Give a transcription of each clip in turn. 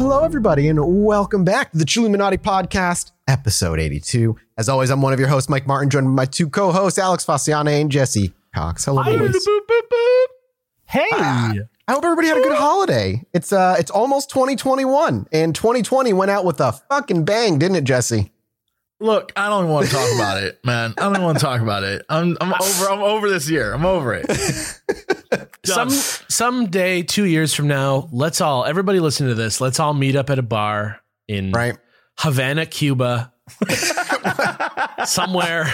Hello, everybody, and welcome back to the Chilluminati Podcast, episode 82. As always, I'm one of your hosts, Mike Martin, joined by my two co-hosts, Alex Fasciani and Jesse Cox. Hello, boys. Hey! I hope everybody had a good holiday. It's almost 2021, and 2020 went out with a fucking bang, didn't it, Jesse? Look, I don't want to talk about it, man. I don't want to talk about it. I'm over this year. I'm over it. Someday, 2 years from now, everybody listen to this. Let's all meet up at a bar in Havana, Cuba, somewhere,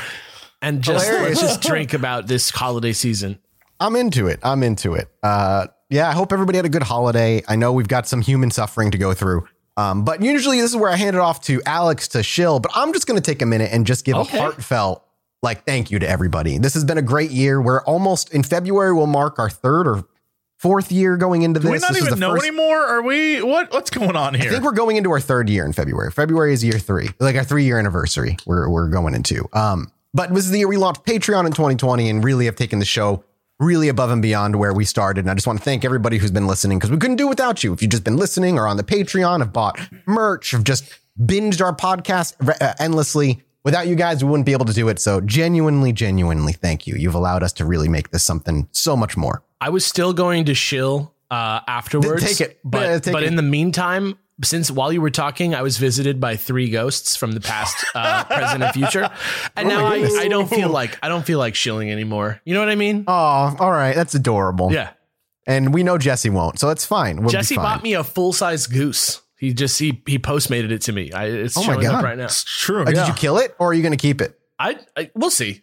and let's just drink about this holiday season. I'm into it. I hope everybody had a good holiday. I know we've got some human suffering to go through. But usually this is where I hand it off to Alex to shill, but I'm just going to take a minute and just give a heartfelt, thank you to everybody. This has been a great year. We're almost in February. We'll mark our third or fourth year going into this. Do we not even know anymore? Are we, what's going on here? I think we're going into our third year in February. February is year three, our 3 year anniversary we're going into. But this is the year we launched Patreon in 2020 and really have taken the show really above and beyond where we started. And I just want to thank everybody who's been listening, because we couldn't do without you. If you've just been listening or on the Patreon, have bought merch, have just binged our podcast endlessly. Without you guys, we wouldn't be able to do it. So genuinely, thank you. You've allowed us to really make this something so much more. I was still going to shill afterwards. Take it. But in the meantime, since while you were talking, I was visited by three ghosts from the past, present, and future, and now I don't feel like shilling anymore. You know what I mean? Oh, all right, that's adorable. Yeah, and we know Jesse won't, so that's fine. Jesse bought me a full size goose. He postmated it to me. It's showing up right now. It's true. Did you kill it, or are you going to keep it? We'll see.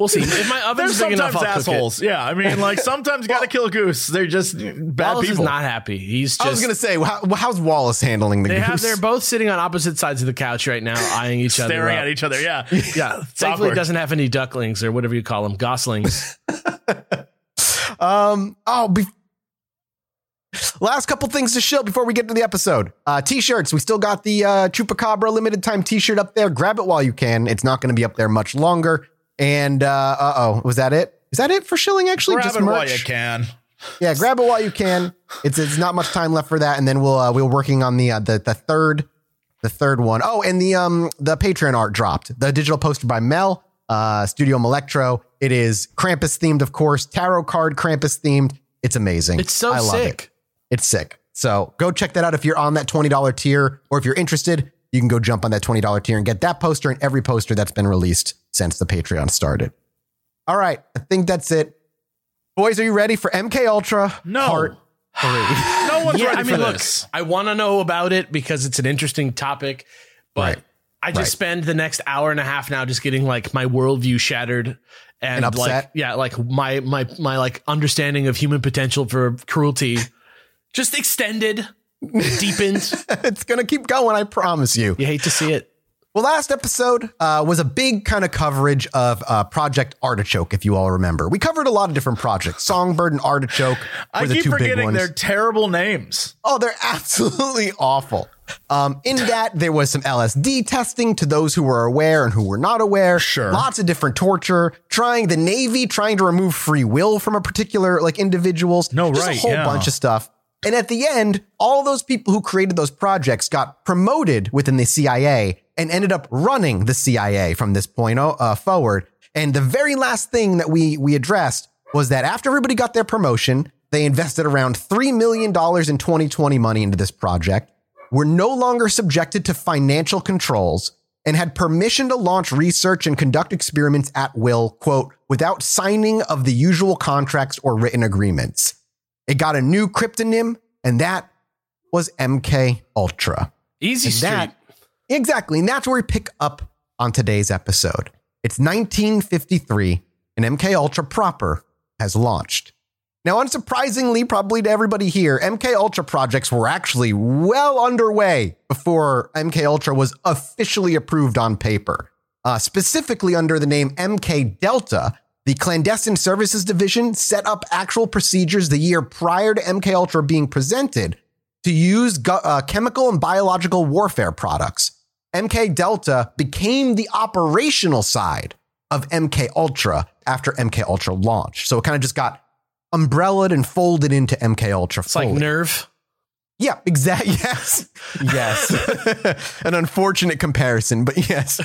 We'll see. If my oven's big enough, I'll assholes. Cook it. Yeah, I mean, sometimes you got to kill a goose. They're just bad Wallace people. Wallace is not happy. I was going to say, how's Wallace handling the goose? They're both sitting on opposite sides of the couch right now, eyeing each other. Staring at each other, yeah. Yeah. Thankfully, it doesn't have any ducklings or whatever you call them, goslings. Last couple things to shill before we get to the episode. T-shirts. We still got the Chupacabra limited time T-shirt up there. Grab it while you can. It's not going to be up there much longer. And was that it? Is that it for shilling? Actually, grab just it merch. While you can. Yeah, grab it while you can. It's not much time left for that, and then we're working on the third one. Oh, and the Patreon art dropped. The digital poster by Mel, Studio Melectro. It is Krampus themed, of course. Tarot card Krampus themed. It's amazing. It's so sick. I love it. It's sick. So go check that out if you're on that $20 tier, or if you're interested, you can go jump on that $20 tier and get that poster and every poster that's been released since the Patreon started. All right, I think that's it. Boys, are you ready for MK Ultra? No. Part 3? No one's ready for this. Look, I want to know about it because it's an interesting topic, but I just spend the next hour and a half now just getting my worldview shattered And upset. Like, yeah, like my like understanding of human potential for cruelty just extended, deepened. It's going to keep going. I promise you. You hate to see it. Well, last episode was a big kind of coverage of Project Artichoke, if you all remember. We covered a lot of different projects. Songbird and Artichoke were the two big ones. I keep forgetting their terrible names. Oh, they're absolutely awful. In that, there was some LSD testing to those who were aware and who were not aware. Sure. Lots of different torture. The Navy trying to remove free will from a particular like individuals. No, just right. Just a whole bunch of stuff. And at the end, all those people who created those projects got promoted within the CIA and ended up running the CIA from this point forward. And the very last thing that we addressed was that after everybody got their promotion, they invested around $3 million in 2020 money into this project, were no longer subjected to financial controls, and had permission to launch research and conduct experiments at will, quote, without signing of the usual contracts or written agreements. It got a new cryptonym, and that was MK Ultra. Easy and street. Exactly. And that's where we pick up on today's episode. It's 1953 and MK Ultra proper has launched. Now, unsurprisingly, probably to everybody here, MK Ultra projects were actually well underway before MK Ultra was officially approved on paper, specifically under the name MK Delta. The Clandestine Services Division set up actual procedures the year prior to MK Ultra being presented to use chemical and biological warfare products. MK Delta became the operational side of MK Ultra after MK Ultra launched. So it kind of just got umbrellaed and folded into MK Ultra. It's like Nerve. Yeah, exactly. Yes. Yes. An unfortunate comparison, but yes.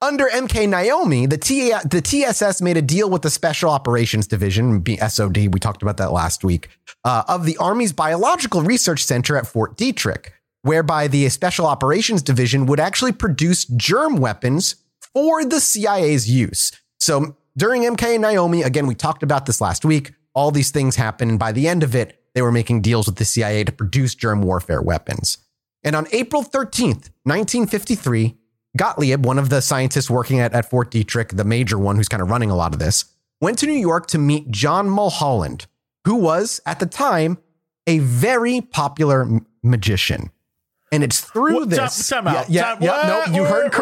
Under MK Naomi, the TSS made a deal with the Special Operations Division, SOD, we talked about that last week, of the Army's Biological Research Center at Fort Detrick, whereby the Special Operations Division would actually produce germ weapons for the CIA's use. So during MK Naomi, again, we talked about this last week, all these things happened, and by the end of it, they were making deals with the CIA to produce germ warfare weapons. And on April 13th, 1953, Gottlieb, one of the scientists working at Fort Detrick, the major one who's kind of running a lot of this, went to New York to meet John Mulholland, who was, at the time, a very popular magician. And it's through this... Time out. No, you heard...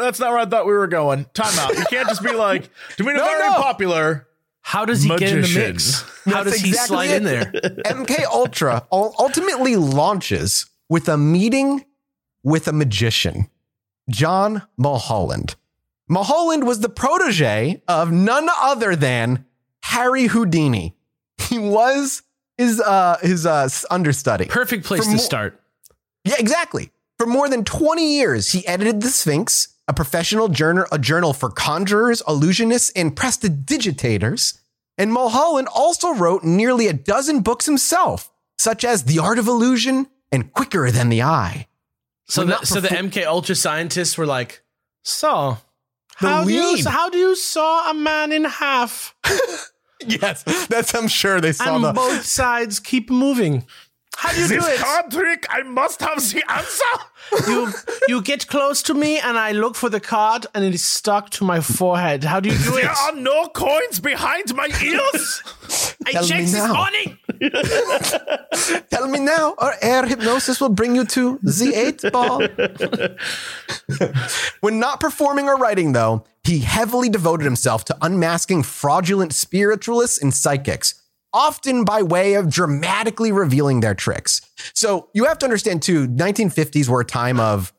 That's not where I thought we were going. Time out. You can't just be like, to meet a very popular... How does he magician. Get in the mix? How does he slide in there? MK Ultra ultimately launches with a meeting... with a magician, John Mulholland. Mulholland was the protege of none other than Harry Houdini. He was his understudy. Perfect place to start. Yeah, exactly. For more than 20 years, he edited The Sphinx, a professional journal for conjurers, illusionists, and prestidigitators. And Mulholland also wrote nearly a dozen books himself, such as The Art of Illusion and Quicker Than the Eye. So the MK Ultra scientists were like, how do you saw a man in half? Yes, that's I'm sure they saw. And both sides keep moving. How do you do it? Card trick. I must have the answer. You get close to me and I look for the card and it is stuck to my forehead. How do you do it? There are no coins behind my ears. I checked this morning. Tell me now, or air hypnosis will bring you to the 8 ball. When not performing or writing, though, he heavily devoted himself to unmasking fraudulent spiritualists and psychics, often by way of dramatically revealing their tricks. So you have to understand, too, 1950s were a time of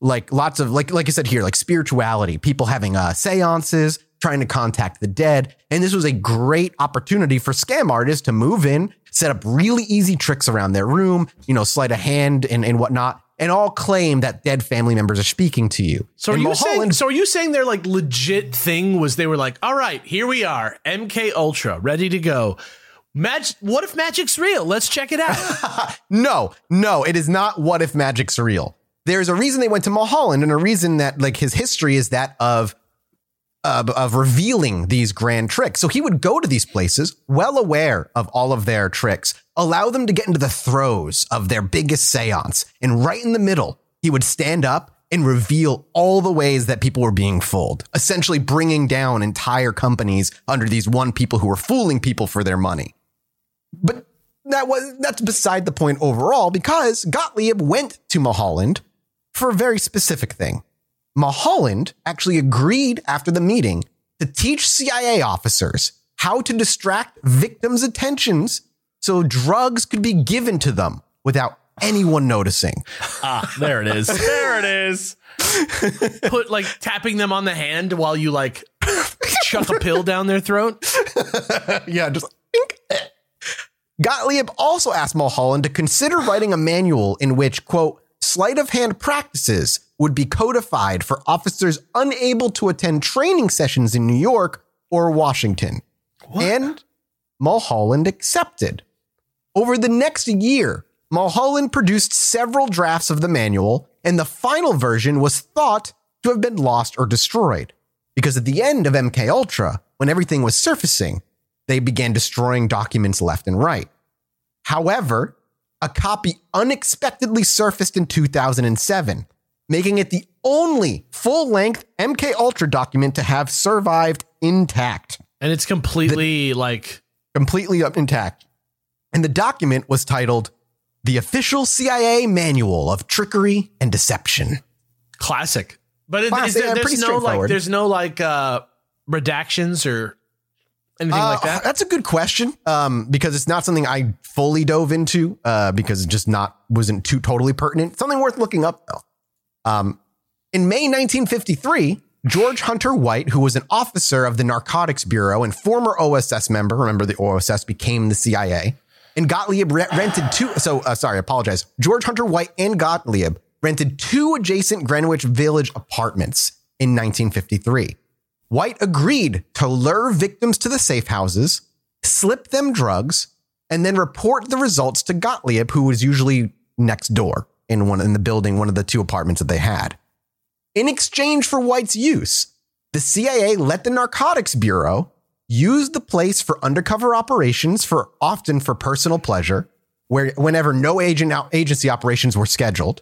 like lots of like I said here, like spirituality, people having seances, trying to contact the dead. And this was a great opportunity for scam artists to move in, set up really easy tricks around their room, sleight of hand and whatnot, and all claim that dead family members are speaking to you. So are you saying their like legit thing was they were like, all right, here we are, MK Ultra, ready to go. What if magic's real? Let's check it out. No, it is not what if magic's real. There's a reason they went to Mulholland, and a reason that like his history is that of revealing these grand tricks. So he would go to these places well aware of all of their tricks, allow them to get into the throes of their biggest seance. And right in the middle, he would stand up and reveal all the ways that people were being fooled, essentially bringing down entire companies under these one people who were fooling people for their money. But that's beside the point overall, because Gottlieb went to Mulholland for a very specific thing. Mulholland actually agreed after the meeting to teach CIA officers how to distract victims' attentions so drugs could be given to them without anyone noticing. Ah, there it is. There it is. Put like tapping them on the hand while you like chuck a pill down their throat. Yeah, just like, Gottlieb also asked Mulholland to consider writing a manual in which, quote, sleight of hand practices would be codified for officers unable to attend training sessions in New York or Washington. What? And Mulholland accepted. Over the next year, Mulholland produced several drafts of the manual, and the final version was thought to have been lost or destroyed. Because at the end of MK Ultra, when everything was surfacing, they began destroying documents left and right. However, a copy unexpectedly surfaced in 2007, making it the only full-length MK Ultra document to have survived intact. And it's completely intact. And the document was titled The Official CIA Manual of Trickery and Deception. Classic. But there's no redactions or anything like that? That's a good question, because it's not something I fully dove into, because it just wasn't too totally pertinent. Something worth looking up, though. In May 1953, George Hunter White, who was an officer of the Narcotics Bureau and former OSS member, remember the OSS became the CIA, and Gottlieb rented two. George Hunter White and Gottlieb rented two adjacent Greenwich Village apartments in 1953. White agreed to lure victims to the safe houses, slip them drugs, and then report the results to Gottlieb, who was usually next door in the building, one of the two apartments that they had. In exchange for White's use, the CIA let the Narcotics Bureau use the place for undercover operations, often for personal pleasure, whenever no agency operations were scheduled.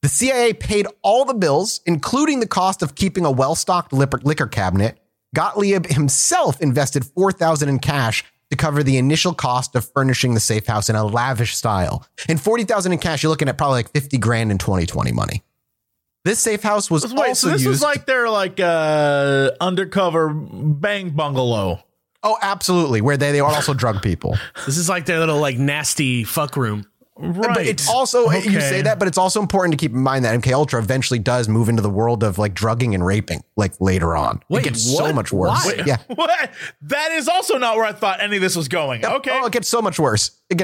The CIA paid all the bills, including the cost of keeping a well-stocked liquor cabinet. Gottlieb himself invested $4,000 in cash to cover the initial cost of furnishing the safe house in a lavish style. And $40,000 in cash, you're looking at probably like $50,000 in 2020 money. This safe house was used. This is like their undercover bang bungalow. Oh, absolutely. Where they are also drug people. This is like their little nasty fuck room. Right. But it's also, You say that, but it's also important to keep in mind that MK Ultra eventually does move into the world of drugging and raping later on. Wait, it gets so much worse. Wait, yeah. What? That is also not where I thought any of this was going. Okay. Oh, it gets so much worse. But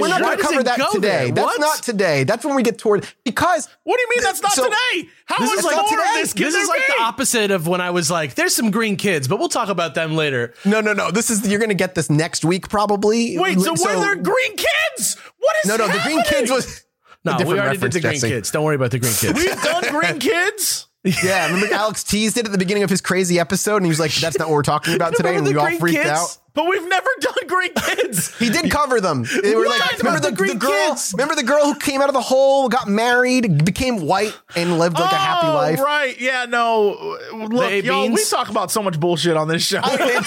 we're not going to cover that today. That's not today. That's when we get toward, because. What do you mean that's not today? How is more of this? This is like the opposite of when I was like, there's some green kids, but we'll talk about them later. No. You're going to get this next week probably. Wait, so were there green kids? What is happening? The green kids was. No, we already did the green kids. Don't worry about the green kids. We've done green kids. Yeah, remember Alex teased it at the beginning of his crazy episode, and he was like, that's not what we're talking about today, and we all freaked out. But we've never done green kids. He did cover them. They were remember the girl who came out of the hole, got married, became white, and lived a happy life. Right. Yeah, no. Look, y'all, we talk about so much bullshit on this show. It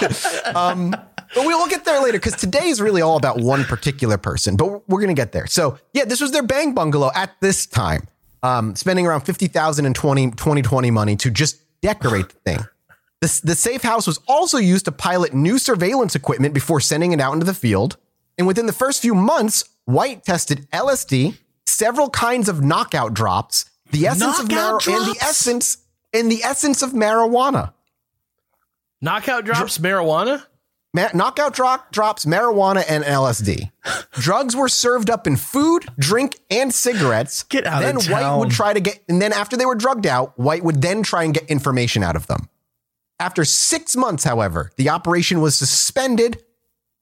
is. But we'll get there later, because today is really all about one particular person, but we're going to get there. So, yeah, this was their bang bungalow at this time, spending around $50,000 in 2020 money to just decorate the thing. The safe house was also used to pilot new surveillance equipment before sending it out into the field. And within the first few months, White tested LSD, several kinds of knockout drops, the essence of marijuana. Knockout drops, marijuana? Knockout drops, marijuana, and LSD. Drugs were served up in food, drink, and cigarettes. Get out of town. White would try to get, and then after they were drugged out, White would then try and get information out of them. After 6 months, however, the operation was suspended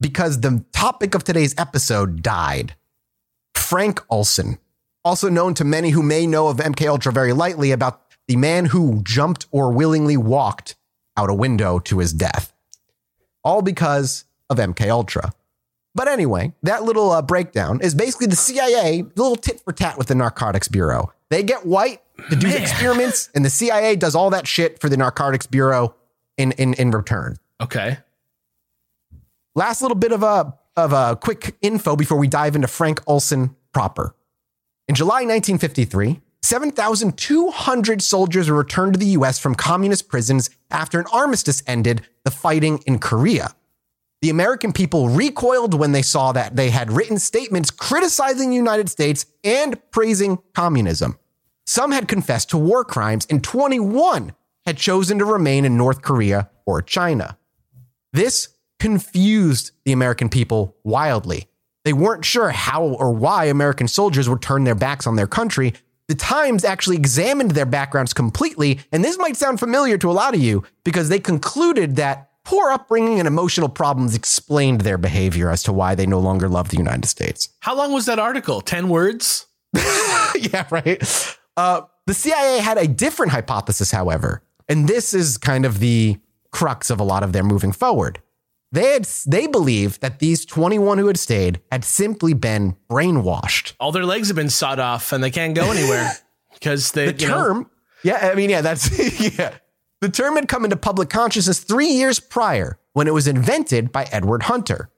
because the topic of today's episode died. Frank Olson, also known to many who may know of MKUltra very lightly, about the man who jumped or willingly walked out a window to his death. All because of MK Ultra. But anyway, that little breakdown is basically the CIA, the little tit for tat with the Narcotics Bureau. They get White to do experiments, and the CIA does all that shit for the Narcotics Bureau in return. Okay. Last little bit of a quick info before we dive into Frank Olson proper. In July 1953, 7,200 soldiers were returned to the U.S. from communist prisons after an armistice ended the fighting in Korea. The American people recoiled when they saw that they had written statements criticizing the United States and praising communism. Some had confessed to war crimes, and 21 had chosen to remain in North Korea or China. This confused the American people wildly. They weren't sure how or why American soldiers would turn their backs on their country. The Times actually examined their backgrounds completely, and this might sound familiar to a lot of you, because they concluded that poor upbringing and emotional problems explained their behavior as to why they no longer love the United States. How long was that article? 10 words? Yeah, right. The CIA had a different hypothesis, however, and this is kind of the crux of a lot of their moving forward. They believed that these 21 who had stayed had simply been brainwashed. All their legs have been sawed off and they can't go anywhere because The term had come into public consciousness 3 years prior when it was invented by Edward Hunter.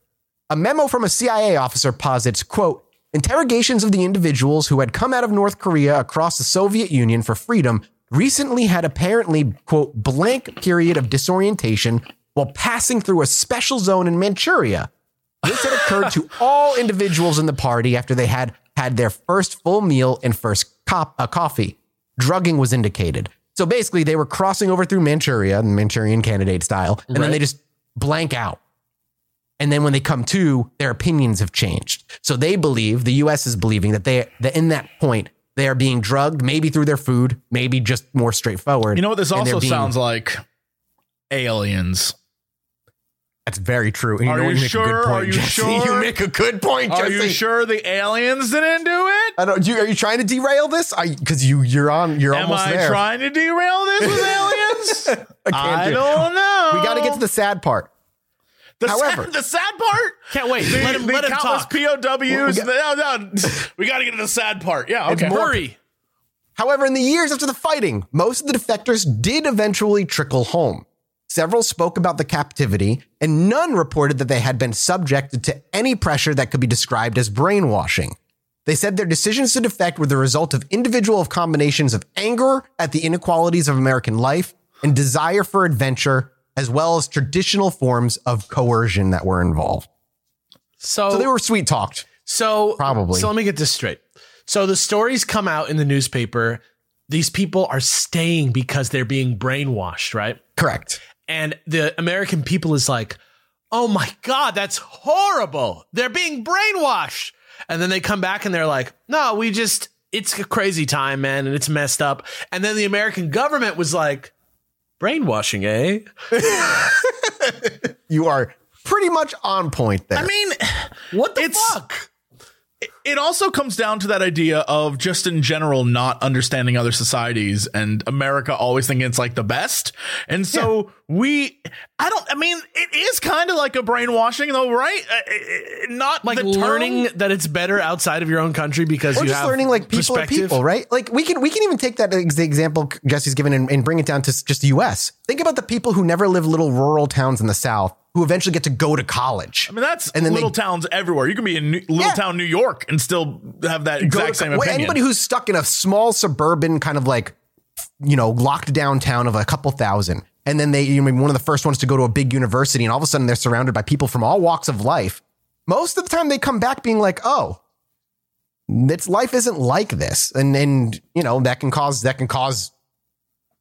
A memo from a CIA officer posits, quote, interrogations of the individuals who had come out of North Korea across the Soviet Union for freedom recently had apparently, quote, blank period of disorientation while passing through a special zone in Manchuria. This had occurred to all individuals in the party after they had their first full meal and first coffee. Drugging was indicated. So basically, they were crossing over through Manchuria, Manchurian Candidate style, and then they just blank out. And then when they come to, their opinions have changed. So they believe, the U.S. is believing that in that point, they are being drugged, maybe through their food, maybe just more straightforward. You know what this also sounds like? Aliens. That's very true. And you make a good point, Jesse. Are you sure the aliens didn't do it? I don't. Are you trying to derail this? Because you're on. You're almost there. Am I trying to derail this with aliens? I don't know. We got to get to the sad part. The sad part. Can't wait. Let him talk. POWs. No. We got to get to the sad part. Yeah. Okay. Hurry. However, in the years after the fighting, most of the defectors did eventually trickle home. Several spoke about the captivity, and none reported that they had been subjected to any pressure that could be described as brainwashing. They said their decisions to defect were the result of combinations of anger at the inequalities of American life and desire for adventure, as well as traditional forms of coercion that were involved. So they were sweet talked. So probably. So let me get this straight. So the stories come out in the newspaper. These people are staying because they're being brainwashed, right? Correct. And the American people is like, oh, my God, that's horrible. They're being brainwashed. And then they come back and they're like, no, it's a crazy time, man. And it's messed up. And then the American government was like, brainwashing, eh? You are pretty much on point there. I mean, what the fuck? It also comes down to that idea of just in general, not understanding other societies and America always thinking it's like the best. And so it is kind of like a brainwashing, though, right? Not like learning that it's better outside of your own country because you're just learning like people are people, right? Like we can even take that example Jesse's given and bring it down to just the U.S. Think about the people who never live little rural towns in the South, who eventually get to go to college. I mean, that's towns everywhere. You can be in little town New York and still have that exact same opinion. Anybody who's stuck in a small suburban kind of like, locked down town of a couple thousand, and then one of the first ones to go to a big university, and all of a sudden they're surrounded by people from all walks of life. Most of the time they come back being like, oh, life isn't like this. And that can cause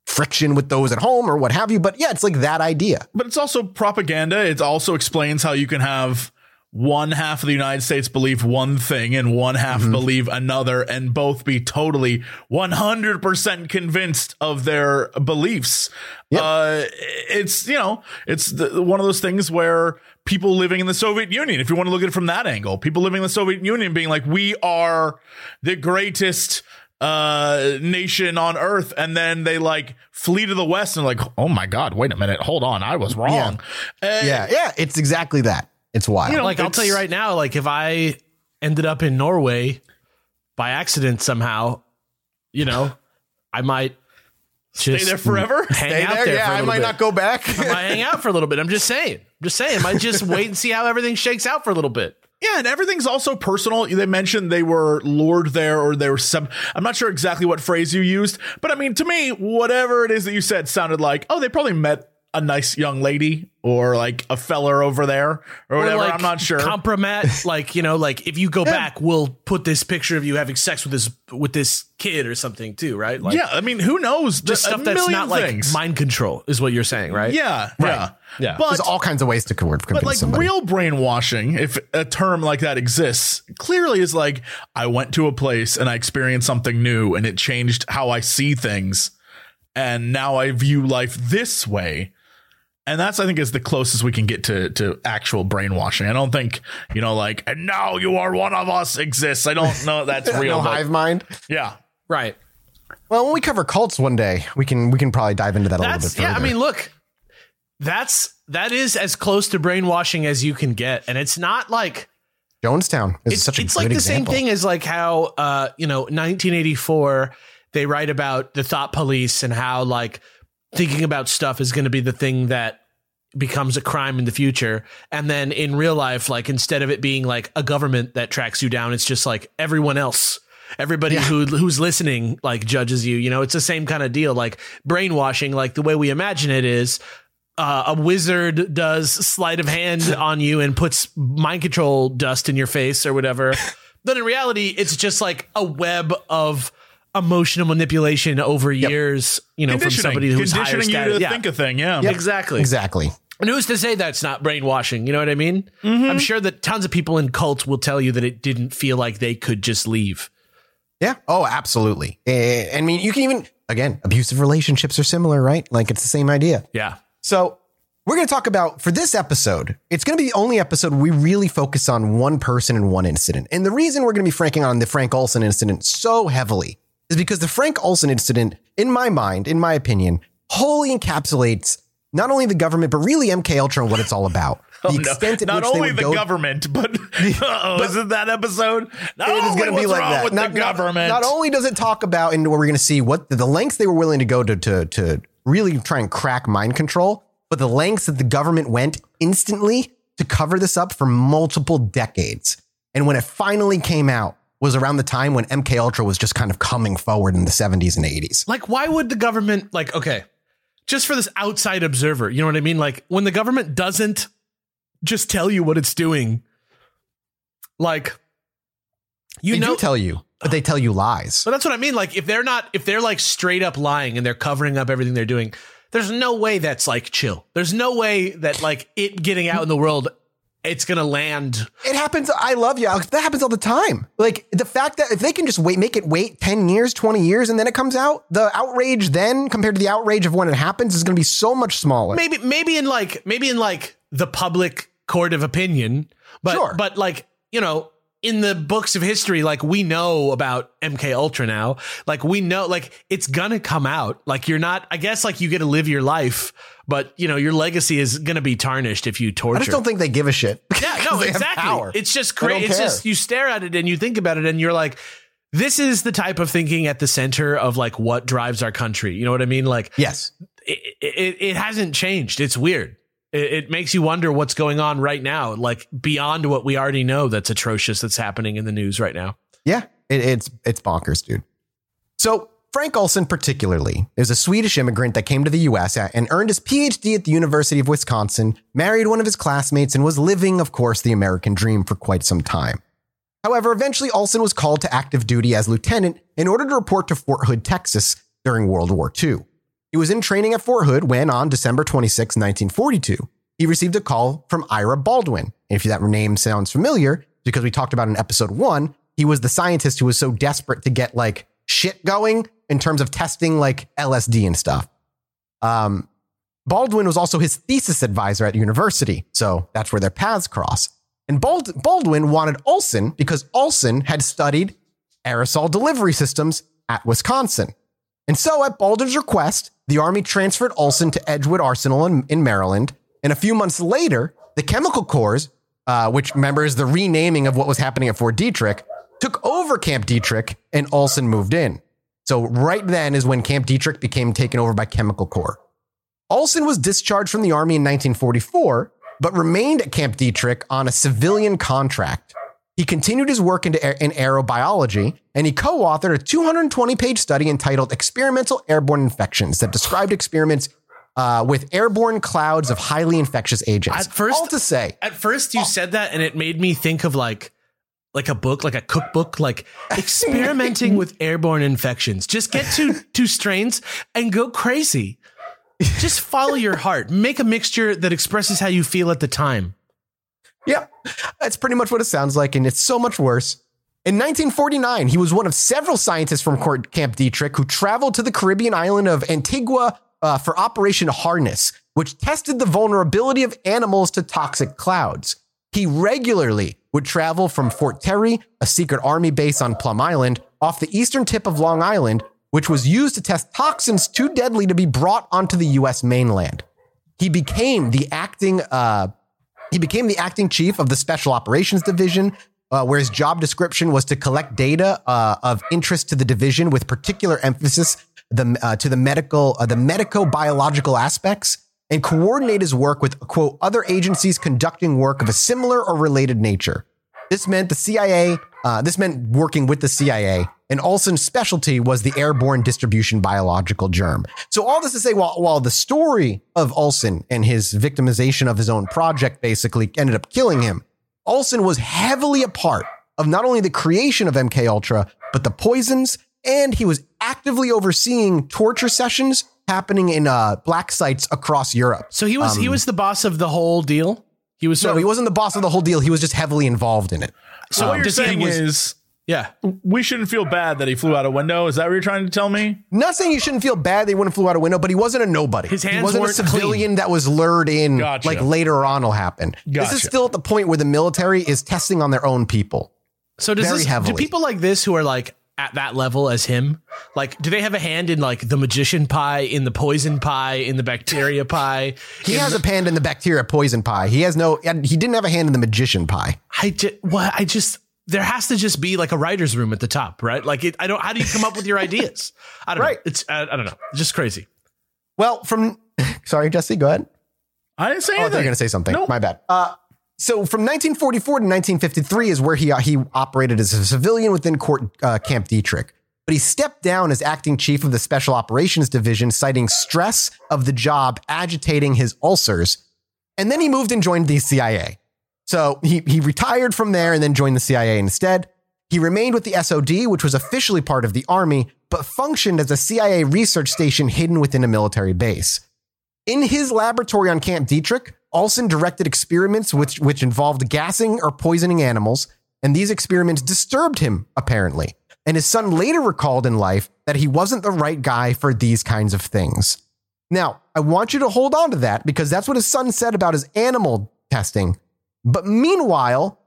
friction with those at home or what have you. But yeah, it's like that idea. But it's also propaganda. It also explains how you can have one half of the United States believe one thing and one half believe another, and both be totally 100% convinced of their beliefs. Yep. It's one of those things where people living in the Soviet Union, if you want to look at it from that angle, people living in the Soviet Union being like, we are the greatest nation on earth, and then they like flee to the West and like, oh my God, wait a minute, hold on, I was wrong. Yeah, it's exactly that. It's wild. You know, like, I'll tell you right now, like, if I ended up in Norway by accident somehow, you know, I might just stay there forever. Hang out there. Yeah, I might not go back. I might hang out for a little bit. I'm just saying. I might just wait and see how everything shakes out for a little bit. Yeah, and everything's also personal. They mentioned they were lured there, or there was some, I'm not sure exactly what phrase you used, but I mean, to me, whatever it is that you said sounded like, oh, they probably met a nice young lady or like a feller over there or whatever. Like, I'm not sure. Compromat, like, you know, like if you go back, we'll put this picture of you having sex with this kid or something too. Right. Like, yeah. I mean, who knows? Just stuff that's not things. Like mind control is what you're saying. Right. Yeah. Right. Yeah. Yeah. But there's all kinds of ways to convert. But like somebody. Real brainwashing, if a term like that exists, clearly is like, I went to a place and I experienced something new and it changed how I see things. And now I view life this way. And that's, I think, is the closest we can get to actual brainwashing. I don't think, you know, like, and now you are one of us exists. I don't know. That's real. No hive mind. Yeah. Right. Well, when we cover cults one day, we can probably dive into that a little bit further. Yeah, I mean, look, that is as close to brainwashing as you can get. And it's not like Jonestown. It's such a great example. Same thing as like how, 1984, they write about the thought police and how like thinking about stuff is going to be the thing that becomes a crime in the future. And then in real life, like instead of it being like a government that tracks you down, it's just like everyone else, everybody who's listening, like judges you, you know, it's the same kind of deal, like brainwashing, like the way we imagine it is a wizard does sleight of hand on you and puts mind control dust in your face or whatever. But in reality, it's just like a web of emotional manipulation over years, you know, from somebody who's higher status. Think a thing. Yeah, yep. Exactly. And who's to say that's not brainwashing? You know what I mean? Mm-hmm. I'm sure that tons of people in cults will tell you that it didn't feel like they could just leave. Yeah. Oh, absolutely. I mean, you can even, again, abusive relationships are similar, right? Like it's the same idea. Yeah. So we're going to talk about, for this episode, it's going to be the only episode we really focus on one person and one incident. And the reason we're going to be franking on the Frank Olson incident so heavily is because the Frank Olson incident, in my mind, in my opinion, wholly encapsulates not only the government, but really MK Ultra and what it's all about. Is it that episode? Not only the government. Not only does it talk about, and we're going to see what the lengths they were willing to go to really try and crack mind control, but the lengths that the government went instantly to cover this up for multiple decades. And when it finally came out, was around the time when MK Ultra was just kind of coming forward in the 70s and 80s. Like, why would the government, like, okay, just for this outside observer, you know what I mean? Like, when the government doesn't just tell you what it's doing, like, they do tell you, but they tell you lies. But that's what I mean. Like, if they're like straight up lying and they're covering up everything they're doing, there's no way that's like chill. There's no way that like it getting out in the world, it's going to land. It happens. I love you, Alex. That happens all the time. Like the fact that if they can just make it wait 10 years, 20 years, and then it comes out, the outrage then compared to the outrage of when it happens is going to be so much smaller. Maybe in like the public court of opinion, but, sure. But like, you know, in the books of history, like we know about MK Ultra now, like we know, like it's going to come out. Like you're not, I guess like you get to live your life, but, you know, your legacy is going to be tarnished if you torture. I just don't think they give a shit. Yeah, no, exactly. It's just crazy. It's just you stare at it and you think about it and you're like, this is the type of thinking at the center of like what drives our country. You know what I mean? Like, yes, it hasn't changed. It's weird. It makes you wonder what's going on right now, like beyond what we already know. That's atrocious. That's happening in the news right now. Yeah, it's bonkers, dude. So Frank Olson, particularly, is a Swedish immigrant that came to the U.S. and earned his Ph.D. at the University of Wisconsin, married one of his classmates, and was living, of course, the American dream for quite some time. However, eventually Olson was called to active duty as lieutenant in order to report to Fort Hood, Texas during World War II. He was in training at Fort Hood when, on December 26, 1942, he received a call from Ira Baldwin. If that name sounds familiar, because we talked about in episode 1, he was the scientist who was so desperate to get, like, shit going in terms of testing like LSD and stuff. Baldwin was also his thesis advisor at university. So that's where their paths cross. And Baldwin wanted Olson because Olson had studied aerosol delivery systems at Wisconsin. And so at Baldwin's request, the Army transferred Olson to Edgewood Arsenal in Maryland. And a few months later, the Chemical Corps which remembers the renaming of what was happening at Fort Detrick, took over Camp Detrick, and Olson moved in. So right then is when Camp Detrick became taken over by Chemical Corps. Olson was discharged from the Army in 1944, but remained at Camp Detrick on a civilian contract. He continued his work in aerobiology, and he co-authored a 220-page study entitled Experimental Airborne Infections that described experiments with airborne clouds of highly infectious agents. At first you said that, and it made me think of like a book, like a cookbook, like experimenting with airborne infections. Just get two strains and go crazy. Just follow your heart. Make a mixture that expresses how you feel at the time. Yeah, that's pretty much what it sounds like. And it's so much worse. In 1949, he was one of several scientists from Camp Detrick who traveled to the Caribbean island of Antigua for Operation Harness, which tested the vulnerability of animals to toxic clouds. He regularly would travel from Fort Terry, a secret army base on Plum Island, off the eastern tip of Long Island, which was used to test toxins too deadly to be brought onto the U.S. mainland. He became the acting chief of the Special Operations Division, where his job description was to collect data of interest to the division, with particular emphasis to the medico-biological aspects, and coordinate his work with, quote, other agencies conducting work of a similar or related nature. This meant the CIA. This meant working with the CIA. And Olson's specialty was the airborne distribution biological germ. So all this to say, while the story of Olson and his victimization of his own project basically ended up killing him, Olson was heavily a part of not only the creation of MK Ultra, but the poisons, and he was actively overseeing torture sessions happening in black sites across Europe. So he was the boss of the whole deal? He wasn't the boss of the whole deal. He was just heavily involved in it. So what you're saying is... Yeah, we shouldn't feel bad that he flew out a window. Is that what you're trying to tell me? Not saying you shouldn't feel bad that he wouldn't flew out a window, but he wasn't a nobody. His hands weren't clean. He wasn't a civilian that was lured in. Gotcha. Like later on will happen. Gotcha. This is still at the point where the military is testing on their own people. So do people like this who are like at that level as him, like, do they have a hand in like the magician pie, in the poison pie, in the bacteria pie? He has a hand in the bacteria poison pie. He didn't have a hand in the magician pie. There has to just be like a writer's room at the top, right? Like, how do you come up with your ideas? I don't know. It's, I don't know. It's just crazy. Well, sorry, Jesse, go ahead. I didn't say anything. They're going to say something. Nope. My bad. So from 1944 to 1953 is where he operated as a civilian within Camp Detrick, but he stepped down as acting chief of the Special Operations Division, citing stress of the job agitating his ulcers. And then he moved and joined the CIA. So he retired from there and then joined the CIA instead. He remained with the SOD, which was officially part of the Army, but functioned as a CIA research station hidden within a military base. In his laboratory on Camp Detrick, Olson directed experiments which involved gassing or poisoning animals, and these experiments disturbed him, apparently. And his son later recalled in life that he wasn't the right guy for these kinds of things. Now, I want you to hold on to that, because that's what his son said about his animal testing. But meanwhile,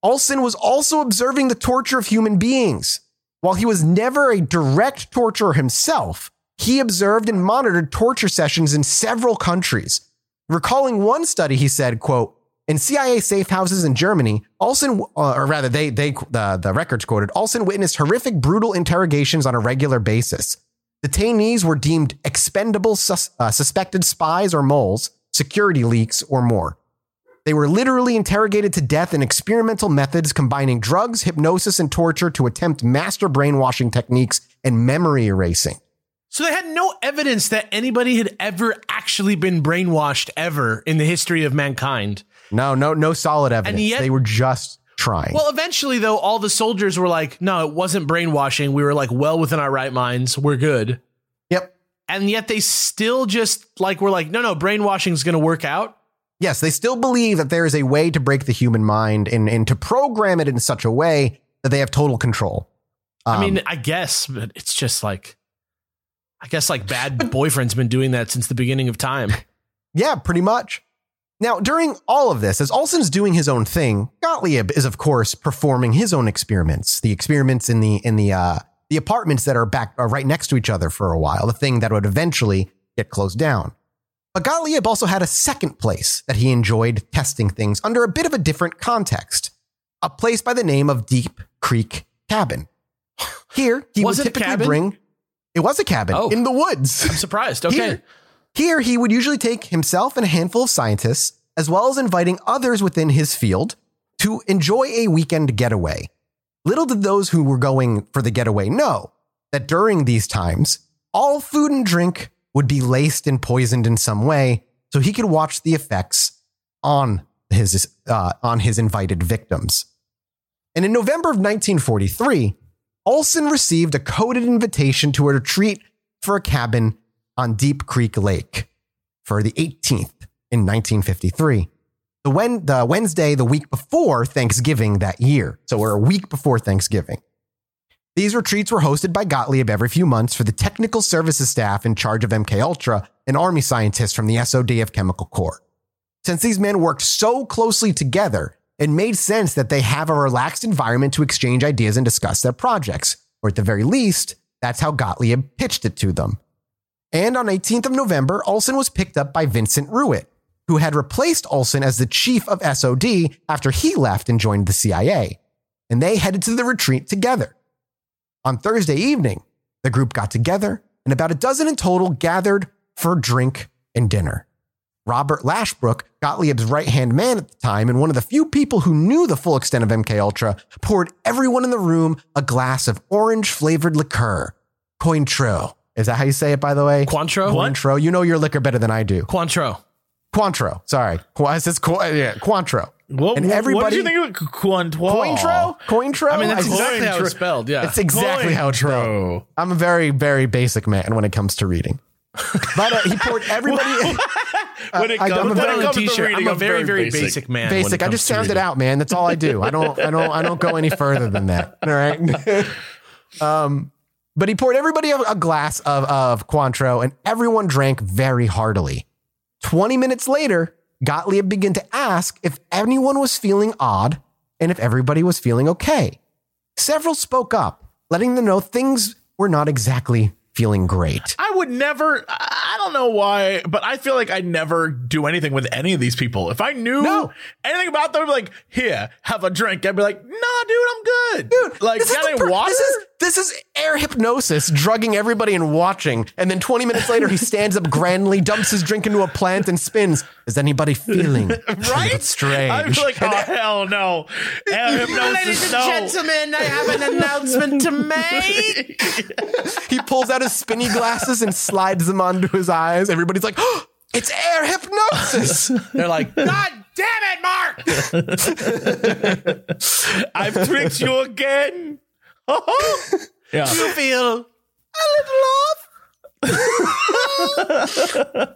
Olson was also observing the torture of human beings. While he was never a direct torturer himself, he observed and monitored torture sessions in several countries. Recalling one study, he said, quote, in CIA safe houses in Germany, the records quoted, Olson witnessed horrific, brutal interrogations on a regular basis. Detainees were deemed expendable suspected spies or moles, security leaks, or more. They were literally interrogated to death in experimental methods combining drugs, hypnosis, and torture to attempt master brainwashing techniques and memory erasing. So they had no evidence that anybody had ever actually been brainwashed ever in the history of mankind. No solid evidence. And yet, they were just trying. Well, eventually, though, all the soldiers were like, no, it wasn't brainwashing. We were like, well, within our right minds. We're good. Yep. And yet they still just like were like, no, brainwashing is going to work out. Yes, they still believe that there is a way to break the human mind and to program it in such a way that they have total control. I guess, but it's just like, Bad Boyfriend's been doing that since the beginning of time. Yeah, pretty much. Now, during all of this, as Olson's doing his own thing, Gottlieb is, of course, performing his own experiments, the experiments in the apartments that are right next to each other for a while, the thing that would eventually get closed down. But Gottlieb also had a second place that he enjoyed testing things under a bit of a different context, a place by the name of Deep Creek Cabin. Here, he would typically bring... It was a cabin in the woods. I'm surprised. Okay. Here, he would usually take himself and a handful of scientists, as well as inviting others within his field to enjoy a weekend getaway. Little did those who were going for the getaway know that during these times, all food and drink would be laced and poisoned in some way, so he could watch the effects on his invited victims. And in November of 1943, Olson received a coded invitation to a retreat for a cabin on Deep Creek Lake for the 18th in 1953, the Wednesday, the week before Thanksgiving that year. So we're a week before Thanksgiving. These retreats were hosted by Gottlieb every few months for the technical services staff in charge of MK Ultra and Army scientists from the SODF Chemical Corps. Since these men worked so closely together, it made sense that they have a relaxed environment to exchange ideas and discuss their projects, or at the very least, that's how Gottlieb pitched it to them. And on 18th of November, Olson was picked up by Vincent Ruwet, who had replaced Olson as the chief of SOD after he left and joined the CIA, and they headed to the retreat together. On Thursday evening, the group got together, and about a dozen in total gathered for drink and dinner. Robert Lashbrook, Gottlieb's right-hand man at the time, and one of the few people who knew the full extent of MKUltra, poured everyone in the room a glass of orange-flavored liqueur. Cointreau. Is that how you say it, by the way? Cointreau? Cointreau. You know your liquor better than I do. Cointreau. Cointreau. Sorry. Cointreau. What, and everybody, what did you think of Cointreau? Cointreau? I mean, that's exactly how it's spelled, yeah. It's exactly how it's spelled. I'm a very, very basic man when it comes to reading. But he poured everybody... I'm a very, very basic man. Basic. I just sound it out, man. That's all I do. I don't go any further than that. All right. But he poured everybody a glass of Cointreau, and everyone drank very heartily. 20 minutes later, Gottlieb began to ask if anyone was feeling odd and if everybody was feeling okay. Several spoke up, letting them know things were not exactly feeling great. I would never, I don't know why, but I feel like I never do anything with any of these people. If I knew anything about them, I'd be like, here, have a drink. I'd be like, nah, dude, I'm good. Dude, like, got any water? This is air hypnosis, drugging everybody and watching. And then 20 minutes later, he stands up grandly, dumps his drink into a plant and spins. Is anybody feeling right? Strange. I feel like, hell no. Ladies and gentlemen, I have an announcement to make. He pulls out his spinny glasses and slides them onto his eyes. Everybody's like, oh, it's air hypnosis. They're like, God damn it, Mark. I've tricked you again. Oh, yeah. You feel a little off?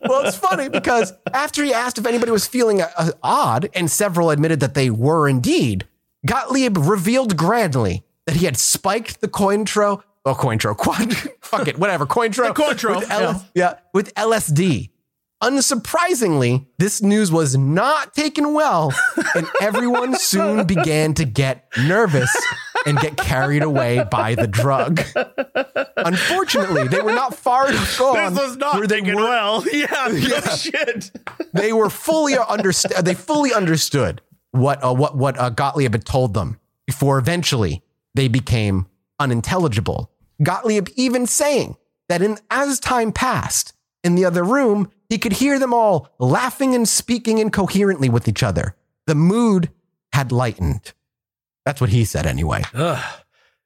Well, it's funny because after he asked if anybody was feeling odd, and several admitted that they were indeed, Gottlieb revealed grandly that he had spiked the Cointreau. Oh, Cointreau. Fuck it. Whatever. Cointreau. With LSD. Unsurprisingly, this news was not taken well, and everyone soon began to get nervous and get carried away by the drug. Unfortunately, they were not far gone. This was not taken well. Yeah. Shit. They were fully understood what Gottlieb had told them before eventually they became unintelligible. Gottlieb even saying that as time passed in the other room, he could hear them all laughing and speaking incoherently with each other. The mood had lightened. That's what he said anyway. Ugh.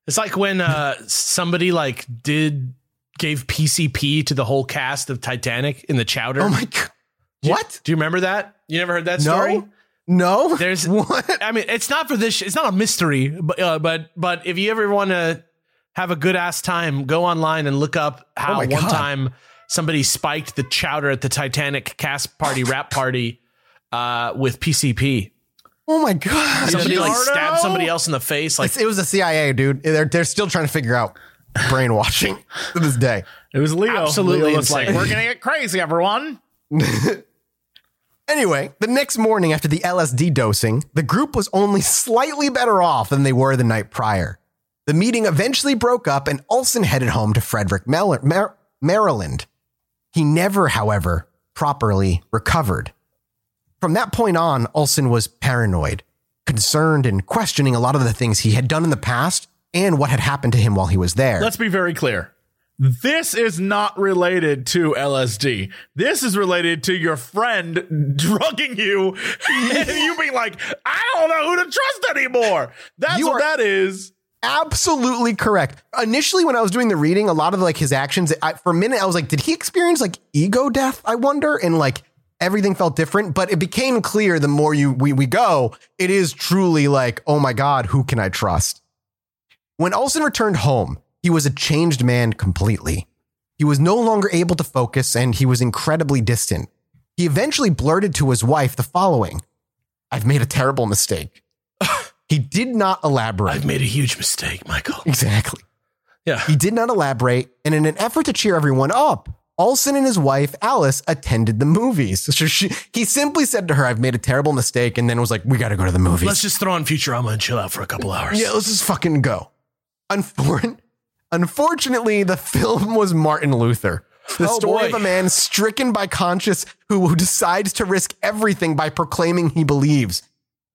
It's like when somebody like gave PCP to the whole cast of Titanic in the chowder. Oh my God. What? Do you remember that? You never heard that story? No. There's what? I mean, it's not for this. It's not a mystery, but if you ever want to have a good ass time, go online and look up how time somebody spiked the chowder at the Titanic cast party, rap party, with PCP. Oh my God. Somebody like stabbed somebody else in the face. Like it was the CIA, dude. They're still trying to figure out brainwashing to this day. It was Leo. Absolutely. Leo was like, we're going to get crazy, everyone. Anyway, the next morning after the LSD dosing, the group was only slightly better off than they were the night prior. The meeting eventually broke up and Olson headed home to Frederick, Maryland. He never, however, properly recovered. From that point on, Olson was paranoid, concerned, and questioning a lot of the things he had done in the past and what had happened to him while he was there. Let's be very clear. This is not related to LSD. This is related to your friend drugging you and you being like, I don't know who to trust anymore. That's what that is. Absolutely correct. Initially, when I was doing the reading, a lot of like his actions, for a minute, I was like, did he experience like ego death? I wonder. And like everything felt different, but it became clear the more we go, it is truly like, oh my God, who can I trust? When Olson returned home, he was a changed man completely. He was no longer able to focus, and he was incredibly distant. He eventually blurted to his wife the following: I've made a terrible mistake. He did not elaborate. I've made a huge mistake, Michael. Exactly. Yeah. He did not elaborate, and in an effort to cheer everyone up, Olson and his wife, Alice, attended the movies. So he simply said to her, I've made a terrible mistake, and then was like, we got to go to the movies. Let's just throw on Futurama and chill out for a couple hours. Yeah, let's just fucking go. Unfortunately, the film was Martin Luther, the story of a man stricken by conscience who decides to risk everything by proclaiming he believes.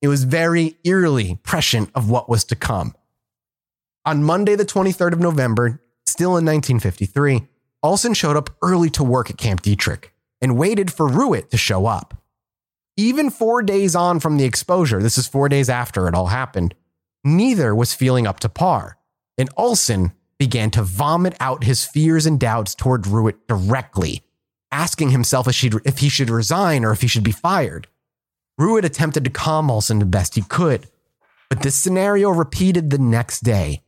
It was very eerily prescient of what was to come. On Monday, the 23rd of November, still in 1953, Olson showed up early to work at Camp Detrick and waited for Ruwet to show up. Even 4 days on from the exposure, this is 4 days after it all happened, neither was feeling up to par, and Olson began to vomit out his fears and doubts toward Ruwet directly, asking himself if he should resign or if he should be fired. Ruwet attempted to calm Olson the best he could, but this scenario repeated the next day,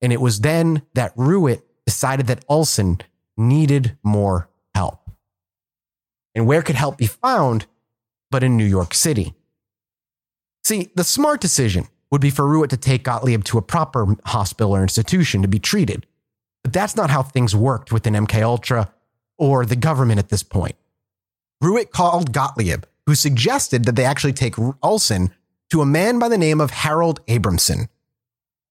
and it was then that Ruwet decided that Olson needed more help. And where could help be found but in New York City? See, the smart decision would be for Ruwet to take Gottlieb to a proper hospital or institution to be treated. But that's not how things worked within MK Ultra or the government at this point. Ruwet called Gottlieb, who suggested that they actually take Olson to a man by the name of Harold Abramson.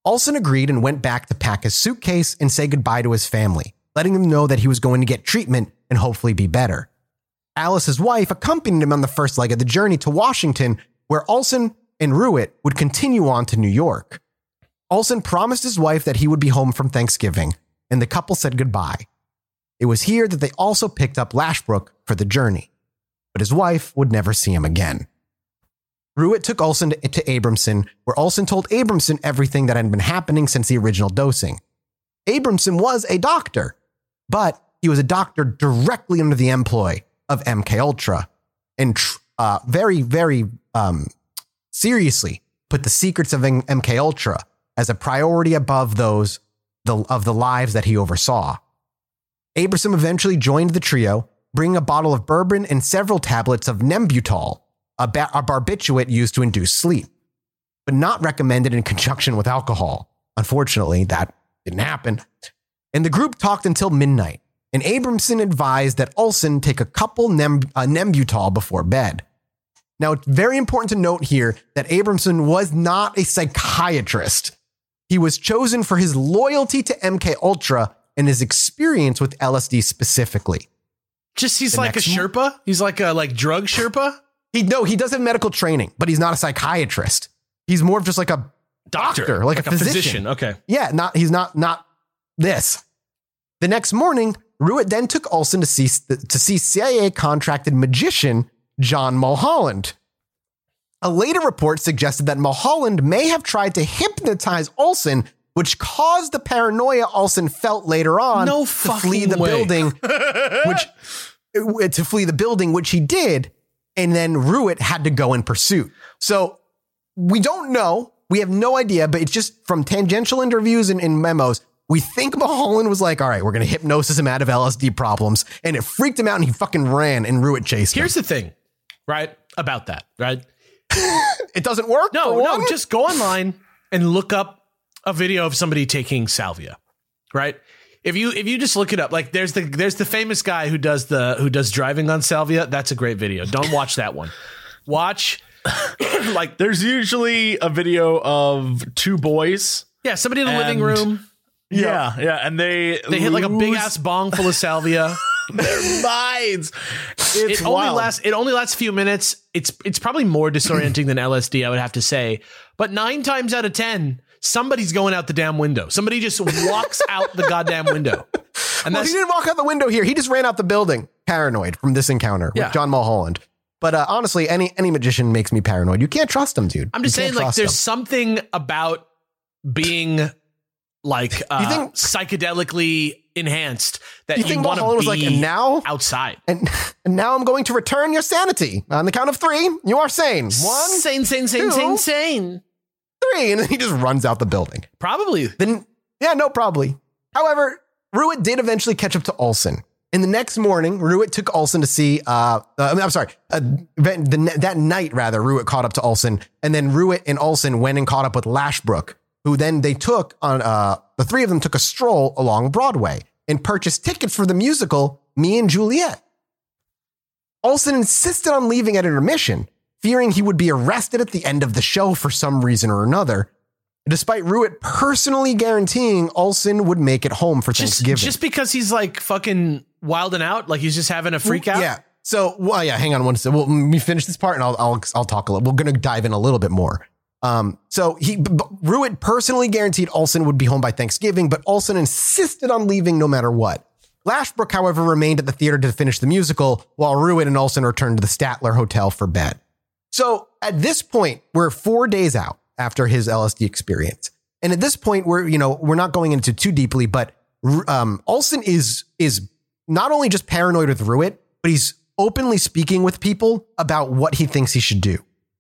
Olson agreed and went back to pack his suitcase and say goodbye to his family, letting them know that he was going to get treatment and hopefully be better. Alice, his wife, accompanied him on the first leg of the journey to Washington, where Olson and Ruwet would continue on to New York. Olson promised his wife that he would be home from Thanksgiving, and the couple said goodbye. It was here that they also picked up Lashbrook for the journey, but his wife would never see him again. Ruwet took Olson to Abramson, where Olson told Abramson everything that had been happening since the original dosing. Abramson was a doctor, but he was a doctor directly under the employ of MKUltra, and seriously put the secrets of MKUltra as a priority above those of the lives that he oversaw. Abramson eventually joined the trio, bringing a bottle of bourbon and several tablets of Nembutal, a barbiturate used to induce sleep, but not recommended in conjunction with alcohol. Unfortunately, that didn't happen. And the group talked until midnight, and Abramson advised that Olson take a couple Nembutal before bed. Now, it's very important to note here that Abramson was not a psychiatrist. He was chosen for his loyalty to MK Ultra and his experience with LSD specifically. He's like a Sherpa? He's like a drug Sherpa? He does have medical training, but he's not a psychiatrist. He's more of just like a doctor, like a physician. Okay. Yeah, he's not this. The next morning, Ruwet then took Olson to see CIA contracted magician John Mulholland. A later report suggested that Mulholland may have tried to hypnotize Olson, which caused the paranoia Olson felt later on to flee the building, which he did. And then Ruwet had to go in pursuit. So we don't know. We have no idea, but it's just from tangential interviews and memos. We think Mulholland was like, all right, we're going to hypnosis him out of LSD problems. And it freaked him out and he fucking ran, and Ruwet chased him. Here's the thing. Right. About that. Right. It doesn't work. No, just go online and look up a video of somebody taking salvia. Right. If you just look it up, like there's the famous guy who does driving on salvia. That's a great video. Don't watch that one. Watch there's usually a video of two boys. Yeah. Somebody in the living room. Yeah. Yeah. And they hit like a big ass bong full of salvia. Their minds. It's wild. It only lasts a few minutes. It's probably more disorienting than LSD, I would have to say. But 9 times out of 10, somebody's going out the damn window. Somebody just walks out the goddamn window. And he didn't walk out the window here. He just ran out the building, paranoid from this encounter with John Mulholland. But honestly, any magician makes me paranoid. You can't trust them, dude. I'm just saying, like, there's something about being like psychedelically enhanced that you want to be like, and now, outside. And now I'm going to return your sanity on the count of 3. You are sane. 1, 2, 3. And then he just runs out the building. Probably. Probably. However, Ruwet did eventually catch up to Olson. And the next morning, Ruwet took Olson to see, Ruwet caught up to Olson, and then Ruwet and Olson went and caught up with Lashbrook, who then the three of them took a stroll along Broadway and purchased tickets for the musical Me and Juliet. Olson insisted on leaving at intermission, fearing he would be arrested at the end of the show for some reason or another, despite Ruwet personally guaranteeing Olson would make it home for Thanksgiving. Just because he's like fucking wilding out, like he's just having a freak out. Yeah. So, hang on one second. Well, let me finish this part and I'll talk a little. We're going to dive in a little bit more. Ruwet personally guaranteed Olson would be home by Thanksgiving, but Olson insisted on leaving no matter what. Lashbrook, however, remained at the theater to finish the musical while Ruwet and Olson returned to the Statler Hotel for bed. So at this point, we're 4 days out after his LSD experience. And at this point, we're not going into too deeply, but Olson is not only just paranoid with Ruwet, but he's openly speaking with people about what he thinks he should do.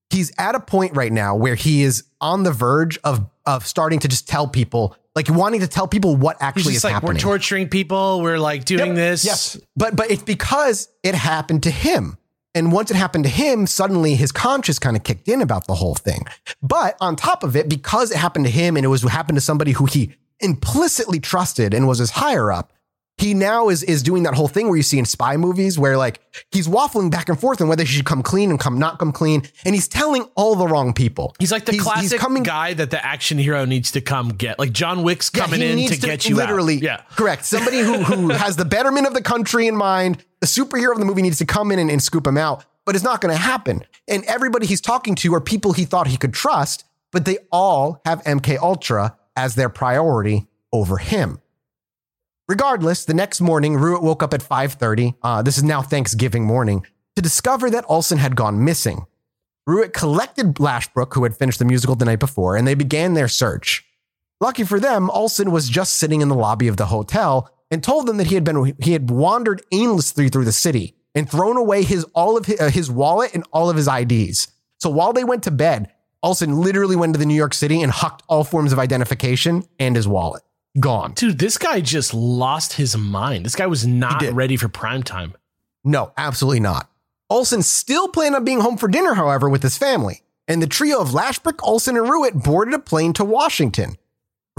He's at a point right now where he is on the verge of starting to just tell people, like wanting to tell people what actually is happening. We're torturing people. We're like doing this. Yes. But it's because it happened to him. And once it happened to him, suddenly his conscience kind of kicked in about the whole thing. But on top of it, because it happened to him and it was happened to somebody who he implicitly trusted and was his higher up, he now is doing that whole thing where you see in spy movies where like he's waffling back and forth on whether he should come clean and not come clean. And he's telling all the wrong people. He's like the classic guy that the action hero needs to come get, like John Wick's coming in to get you literally out. Yeah, correct. Somebody who has the betterment of the country in mind. The superhero of the movie needs to come in and scoop him out, but it's not going to happen. And everybody he's talking to are people he thought he could trust, but they all have MK Ultra as their priority over him. Regardless, the next morning, Ruwet woke up at 5:30. This is now Thanksgiving morning, to discover that Olson had gone missing. Ruwet collected Lashbrook, who had finished the musical the night before, and they began their search. Lucky for them, Olson was just sitting in the lobby of the hotel and told them that he had wandered aimlessly through the city and thrown away his wallet and all of his IDs. So while they went to bed, Olson literally went to the New York City and hucked all forms of identification and his wallet. Gone. Dude, this guy just lost his mind. This guy was not ready for prime time. No, absolutely not. Olson still planned on being home for dinner, however, with his family. And the trio of Lashbrook, Olson, and Ruwet boarded a plane to Washington.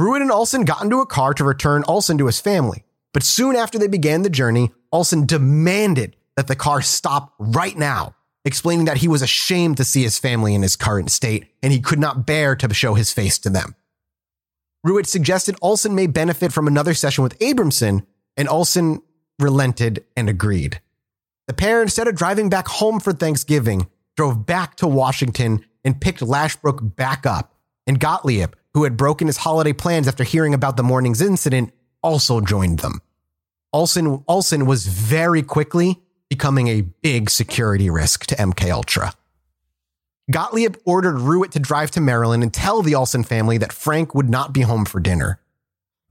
Ruwet and Olson got into a car to return Olson to his family. But soon after they began the journey, Olson demanded that the car stop right now, explaining that he was ashamed to see his family in his current state and he could not bear to show his face to them. Ruwet suggested Olson may benefit from another session with Abramson, and Olson relented and agreed. The pair, instead of driving back home for Thanksgiving, drove back to Washington and picked Lashbrook back up, and Gottlieb, who had broken his holiday plans after hearing about the morning's incident, also joined them. Olson was very quickly becoming a big security risk to MKUltra. Gottlieb ordered Ruwet to drive to Maryland and tell the Olson family that Frank would not be home for dinner.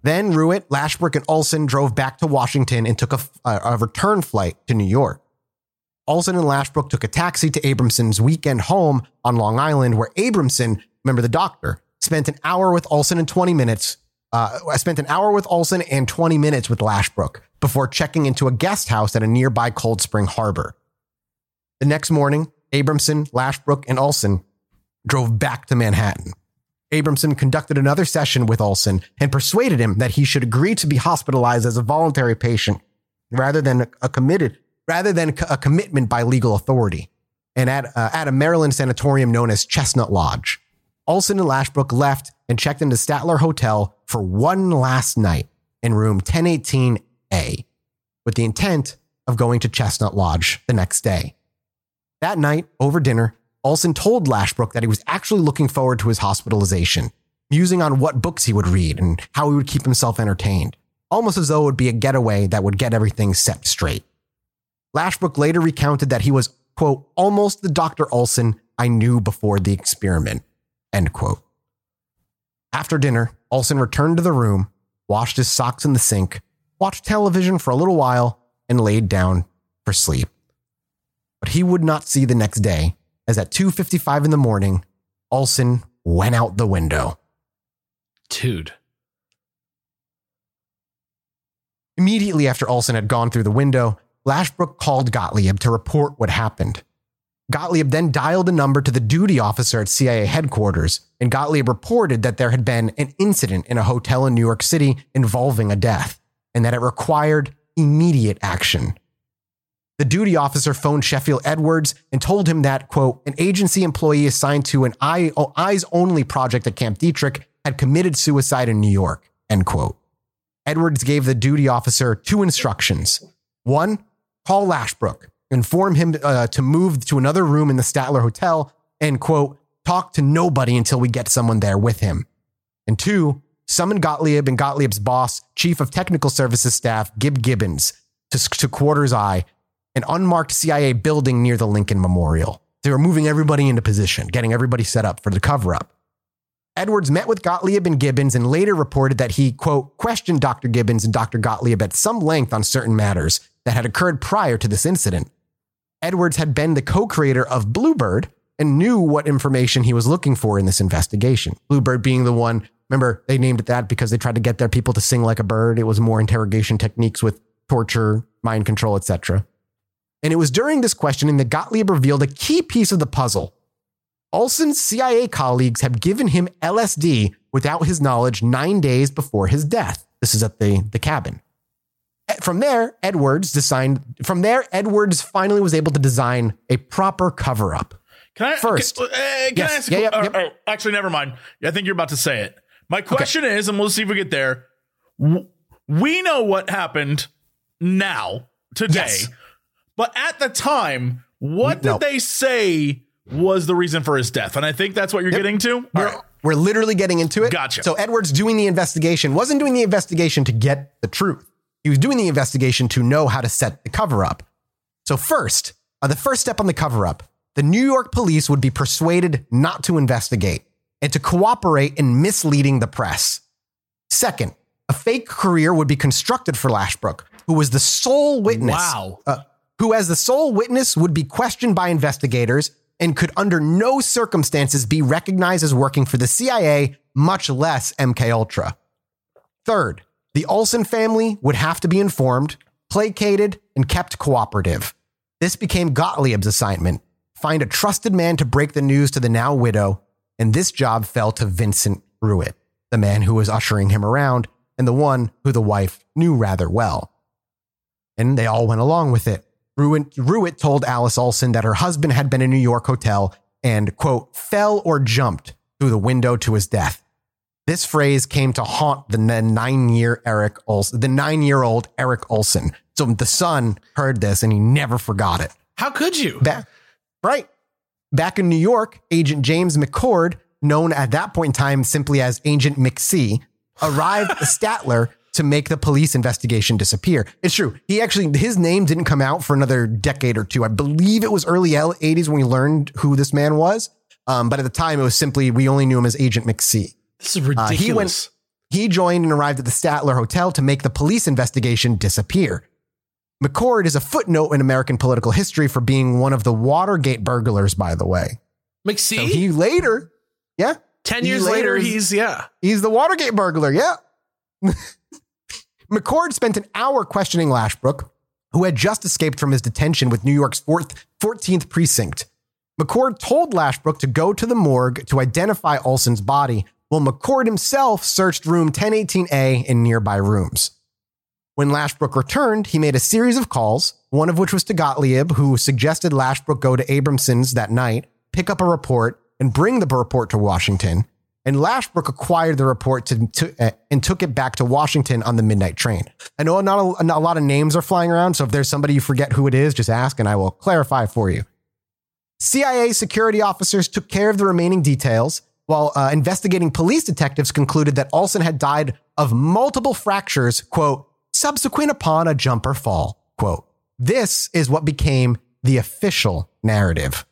Then Ruwet, Lashbrook, and Olson drove back to Washington and took a return flight to New York. Olson and Lashbrook took a taxi to Abramson's weekend home on Long Island, where Abramson, remember the doctor, spent an hour with Olson and 20 minutes with Lashbrook before checking into a guest house at a nearby Cold Spring Harbor. The next morning, Abramson, Lashbrook, and Olson drove back to Manhattan. Abramson conducted another session with Olson and persuaded him that he should agree to be hospitalized as a voluntary patient rather than a commitment by legal authority, and at a Maryland sanatorium known as Chestnut Lodge. Olson and Lashbrook left and checked into Statler Hotel for one last night in room 1018A with the intent of going to Chestnut Lodge the next day. That night, over dinner, Olson told Lashbrook that he was actually looking forward to his hospitalization, musing on what books he would read and how he would keep himself entertained, almost as though it would be a getaway that would get everything set straight. Lashbrook later recounted that he was, quote, almost the Dr. Olson I knew before the experiment, end quote. After dinner, Olson returned to the room, washed his socks in the sink, watched television for a little while, and laid down for sleep. But he would not see the next day, as at 2:55 in the morning, Olson went out the window. Dude. Immediately after Olson had gone through the window, Lashbrook called Gottlieb to report what happened. Gottlieb then dialed a number to the duty officer at CIA headquarters, and Gottlieb reported that there had been an incident in a hotel in New York City involving a death, and that it required immediate action. The duty officer phoned Sheffield Edwards and told him that, quote, an agency employee assigned to an eyes-only project at Camp Detrick had committed suicide in New York, end quote. Edwards gave the duty officer two instructions. One, call Lashbrook, inform him to move to another room in the Statler Hotel, and, quote, talk to nobody until we get someone there with him. And two, summon Gottlieb and Gottlieb's boss, Chief of Technical Services Staff, Gib Gibbons, to Quarters I, an unmarked CIA building near the Lincoln Memorial. They were moving everybody into position, getting everybody set up for the cover-up. Edwards met with Gottlieb and Gibbons and later reported that he, quote, questioned Dr. Gibbons and Dr. Gottlieb at some length on certain matters that had occurred prior to this incident. Edwards had been the co-creator of Bluebird and knew what information he was looking for in this investigation. Bluebird being the one, remember, they named it that because they tried to get their people to sing like a bird. It was more interrogation techniques with torture, mind control, etc. And it was during this questioning that Gottlieb revealed a key piece of the puzzle. Olson's CIA colleagues had given him LSD without his knowledge 9 days before his death. This is at the cabin. From there, Edwards finally was able to design a proper cover-up. Actually, never mind. I think you're about to say it. My question is, and we'll see if we get there. We know what happened now, today. Yes. But at the time, what did they say was the reason for his death? And I think that's what you're getting to. We're literally getting into it. Gotcha. So Edwards doing the investigation wasn't doing the investigation to get the truth. He was doing the investigation to know how to set the cover up. So first, the first step on the cover up, the New York police would be persuaded not to investigate and to cooperate in misleading the press. Second, a fake career would be constructed for Lashbrook, who was the sole witness. Wow. Who as the sole witness would be questioned by investigators and could under no circumstances be recognized as working for the CIA, much less MK Ultra. Third, the Olsen family would have to be informed, placated, and kept cooperative. This became Gottlieb's assignment. Find a trusted man to break the news to the now widow, and this job fell to Vincent Ruwet, the man who was ushering him around, and the one who the wife knew rather well. And they all went along with it. Ruwet told Alice Olsen that her husband had been in a New York hotel and, quote, fell or jumped through the window to his death. This phrase came to haunt the nine-year-old Eric Olsen. So the son heard this and he never forgot it. How could you? Back in New York, Agent James McCord, known at that point in time simply as Agent McC, arrived at Statler to make the police investigation disappear. It's true. He actually, his name didn't come out for another decade or two. I believe it was early 80s when we learned who this man was. But at the time, it was simply, we only knew him as Agent McC. This is ridiculous. He joined and arrived at the Statler Hotel to make the police investigation disappear. McCord is a footnote in American political history for being one of the Watergate burglars, by the way. McC? So he later, 10 years later, he's the Watergate burglar, McCord spent an hour questioning Lashbrook, who had just escaped from his detention with New York's 14th Precinct. McCord told Lashbrook to go to the morgue to identify Olson's body, while McCord himself searched room 1018A and nearby rooms. When Lashbrook returned, he made a series of calls, one of which was to Gottlieb, who suggested Lashbrook go to Abramson's that night, pick up a report, and bring the report to Washington. and Lashbrook acquired the report and took it back to Washington on the midnight train. I know not a lot of names are flying around, so if there's somebody you forget who it is, just ask and I will clarify for you. CIA security officers took care of the remaining details, while investigating police detectives concluded that Olson had died of multiple fractures, quote, subsequent upon a jump or fall, quote. This is what became the official narrative.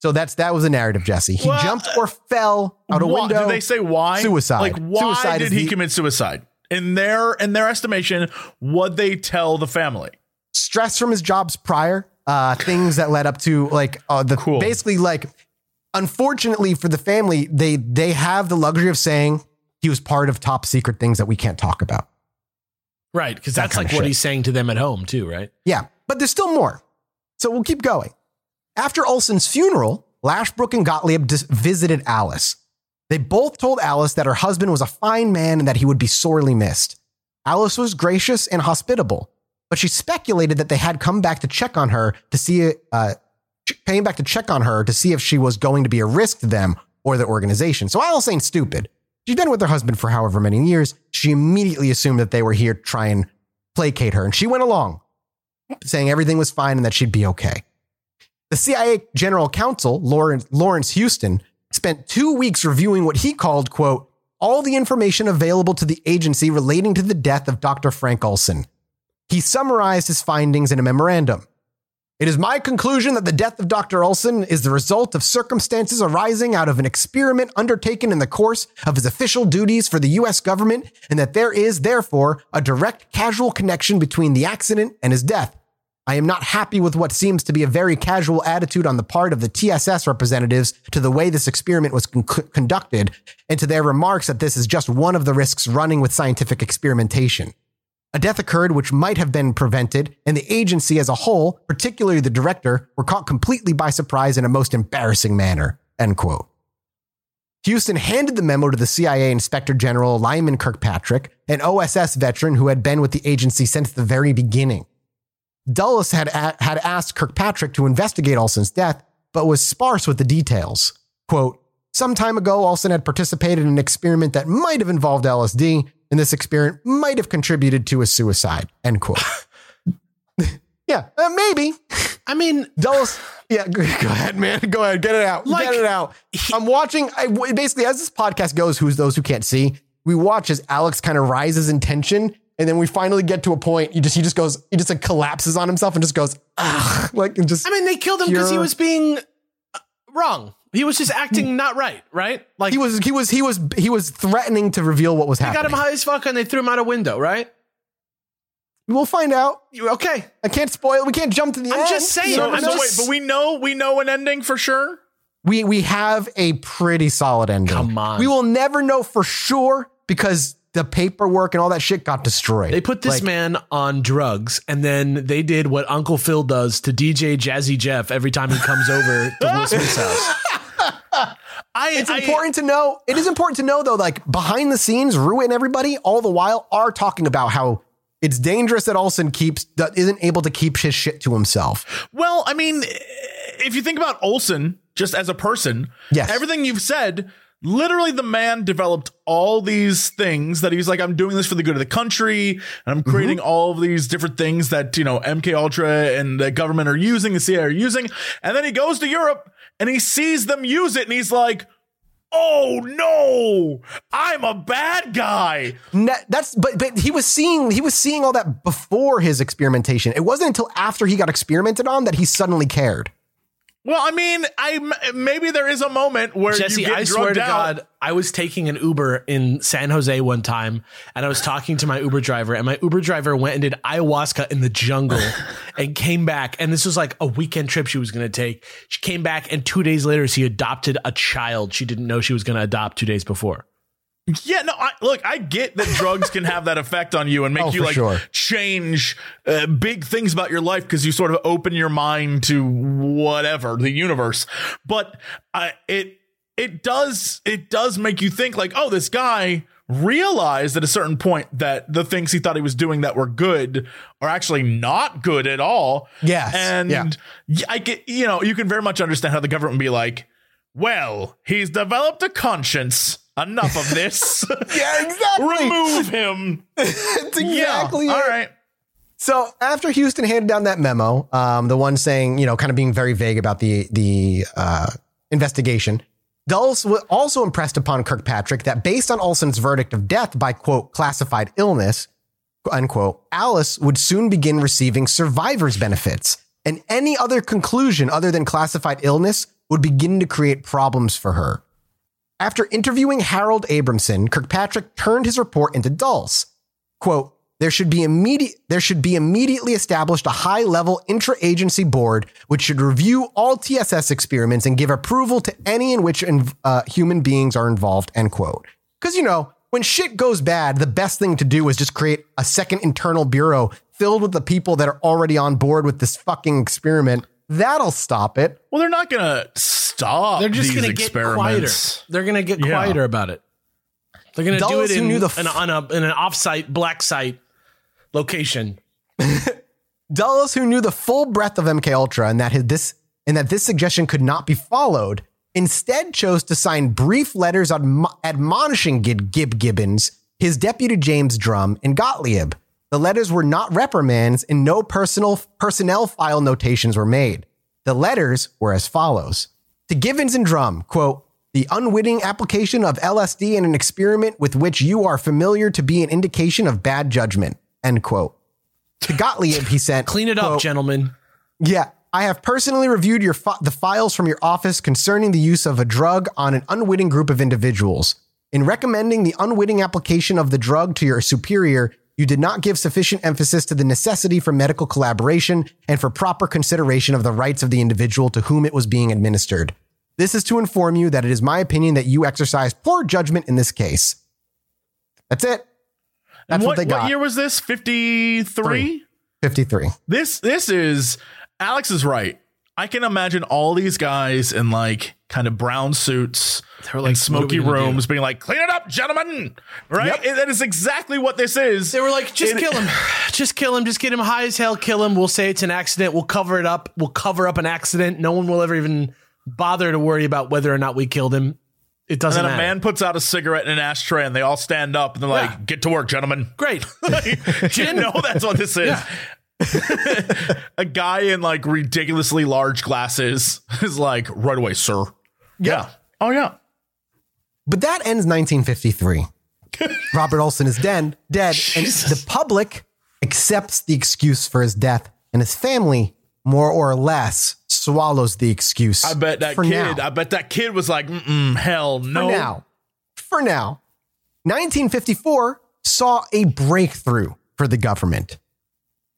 So that was the narrative, Jesse. He jumped or fell out a window. Did they say why? Suicide. Like, why suicide did he commit suicide? In their estimation, what'd they tell the family? Stress from his jobs prior, things that led up to basically like, unfortunately for the family, they have the luxury of saying he was part of top secret things that we can't talk about. Right. Because that's like what he's saying to them at home too, right? Yeah. But there's still more. So we'll keep going. After Olson's funeral, Lashbrook and Gottlieb visited Alice. They both told Alice that her husband was a fine man and that he would be sorely missed. Alice was gracious and hospitable, but she speculated that they had come back to check on her to see if she was going to be a risk to them or the organization. So Alice ain't stupid. She'd been with her husband for however many years. She immediately assumed that they were here to try and placate her, and she went along, saying everything was fine and that she'd be okay. The CIA general counsel, Lawrence Houston, spent 2 weeks reviewing what he called, quote, all the information available to the agency relating to the death of Dr. Frank Olson. He summarized his findings in a memorandum. It is my conclusion that the death of Dr. Olson is the result of circumstances arising out of an experiment undertaken in the course of his official duties for the U.S. government, and that there is, therefore, a direct causal connection between the accident and his death. I am not happy with what seems to be a very casual attitude on the part of the TSS representatives to the way this experiment was conducted and to their remarks that this is just one of the risks running with scientific experimentation. A death occurred which might have been prevented, and the agency as a whole, particularly the director, were caught completely by surprise in a most embarrassing manner, end quote. Houston handed the memo to the CIA Inspector General Lyman Kirkpatrick, an OSS veteran who had been with the agency since the very beginning. Dulles had asked Kirkpatrick to investigate Olson's death, but was sparse with the details. Quote, some time ago, Olson had participated in an experiment that might have involved LSD, and this experiment might have contributed to his suicide, end quote. Yeah, maybe. I mean, Dulles, yeah, go ahead, man. Go ahead, get it out. Like, get it out. I'm watching, basically, as this podcast goes, who's those who can't see, we watch as Alex kind of rises in tension. And then we finally get to a point. He just collapses on himself and just goes, ugh, like, and just. I mean, they killed him because he was being wrong. He was just acting not right, right? Like he was threatening to reveal what was happening. They got him high as fuck and they threw him out a window, right? We'll find out. Okay, I can't spoil. We can't jump to the end. I'm just saying. But we know an ending for sure. We have a pretty solid ending. Come on, we will never know for sure because the paperwork and all that shit got destroyed. They put this man on drugs, and then they did what Uncle Phil does to DJ Jazzy Jeff every time he comes over to Will Smith's house. It is important to know, though, like, behind the scenes, Ruwet and everybody all the while are talking about how it's dangerous that Olson isn't able to keep his shit to himself. Well, I mean, if you think about Olson just as a person, yes, everything you've said, literally, the man developed all these things that he's like, I'm doing this for the good of the country, and I'm creating all of these different things that, you know, MK Ultra and the government are using, the CIA are using. And then he goes to Europe and he sees them use it, and he's like, oh no, I'm a bad guy. But he was seeing all that before his experimentation. It wasn't until after he got experimented on that he suddenly cared. Well, I mean, maybe there is a moment where, Jesse, you get drugged out. Jesse, I swear to God, I was taking an Uber in San Jose one time, and I was talking to my Uber driver, and my Uber driver went and did ayahuasca in the jungle and came back. And this was like a weekend trip she was going to take. She came back, and 2 days later, she adopted a child she didn't know she was going to adopt 2 days before. Yeah, no, I get that drugs can have that effect on you and make you change big things about your life because you sort of open your mind to whatever, the universe. But it does make you think like, oh, this guy realized at a certain point that the things he thought he was doing that were good are actually not good at all. Yes. And I get, you know, you can very much understand how the government would be like, well, he's developed a conscience. Enough of this. Yeah, exactly. Remove him. That's exactly it. All right. So after Houston handed down that memo, the one saying, you know, kind of being very vague about the investigation, Dulles also impressed upon Kirkpatrick that based on Olson's verdict of death by, quote, classified illness, unquote, Alice would soon begin receiving survivor's benefits, and any other conclusion other than classified illness would begin to create problems for her. After interviewing Harold Abramson, Kirkpatrick turned his report into Dulles. Quote, there should be immediately established a high-level intra-agency board which should review all TSS experiments and give approval to any in which human beings are involved, end quote. Because, you know, when shit goes bad, the best thing to do is just create a second internal bureau filled with the people that are already on board with this fucking experiment. That'll stop it. Well, they're not going to stop. They're just going to get quieter. They're going to get quieter about it. They're going to do it in an off-site, black site location. Dulles, who knew the full breadth of MK Ultra and that this suggestion could not be followed, instead chose to sign brief letters admonishing Gibbons, his deputy James Drum, and Gottlieb. The letters were not reprimands, and no personnel file notations were made. The letters were as follows. To Givens and Drum, quote, the unwitting application of LSD in an experiment with which you are familiar to be an indication of bad judgment, end quote. To Gottlieb, he sent, clean it quote, up, gentlemen. Yeah, I have personally reviewed the files from your office concerning the use of a drug on an unwitting group of individuals. In recommending the unwitting application of the drug to your superior, you did not give sufficient emphasis to the necessity for medical collaboration and for proper consideration of the rights of the individual to whom it was being administered. This is to inform you that it is my opinion that you exercised poor judgment in this case. That's it. That's what they got. What year was this? 53? 53. This is... Alex is right. I can imagine all these guys in like kind of brown suits and smoky rooms being like, clean it up, gentlemen. Right. Yep. That is exactly what this is. They were like, just kill him. Just get him high as hell. Kill him. We'll say it's an accident. We'll cover it up. We'll cover up an accident. No one will ever even bother to worry about whether or not we killed him. It doesn't matter. And then a man puts out a cigarette in an ashtray and they all stand up and they're like, get to work, gentlemen. Great. You know, that's what this is. Yeah. A guy in like ridiculously large glasses is like, right away, sir. Yeah. Oh, yeah. But that ends 1953. Robert Olson is dead, Jesus. And the public accepts the excuse for his death, and his family more or less swallows the excuse. I bet that kid was like, hell no. For now, 1954 saw a breakthrough for the government.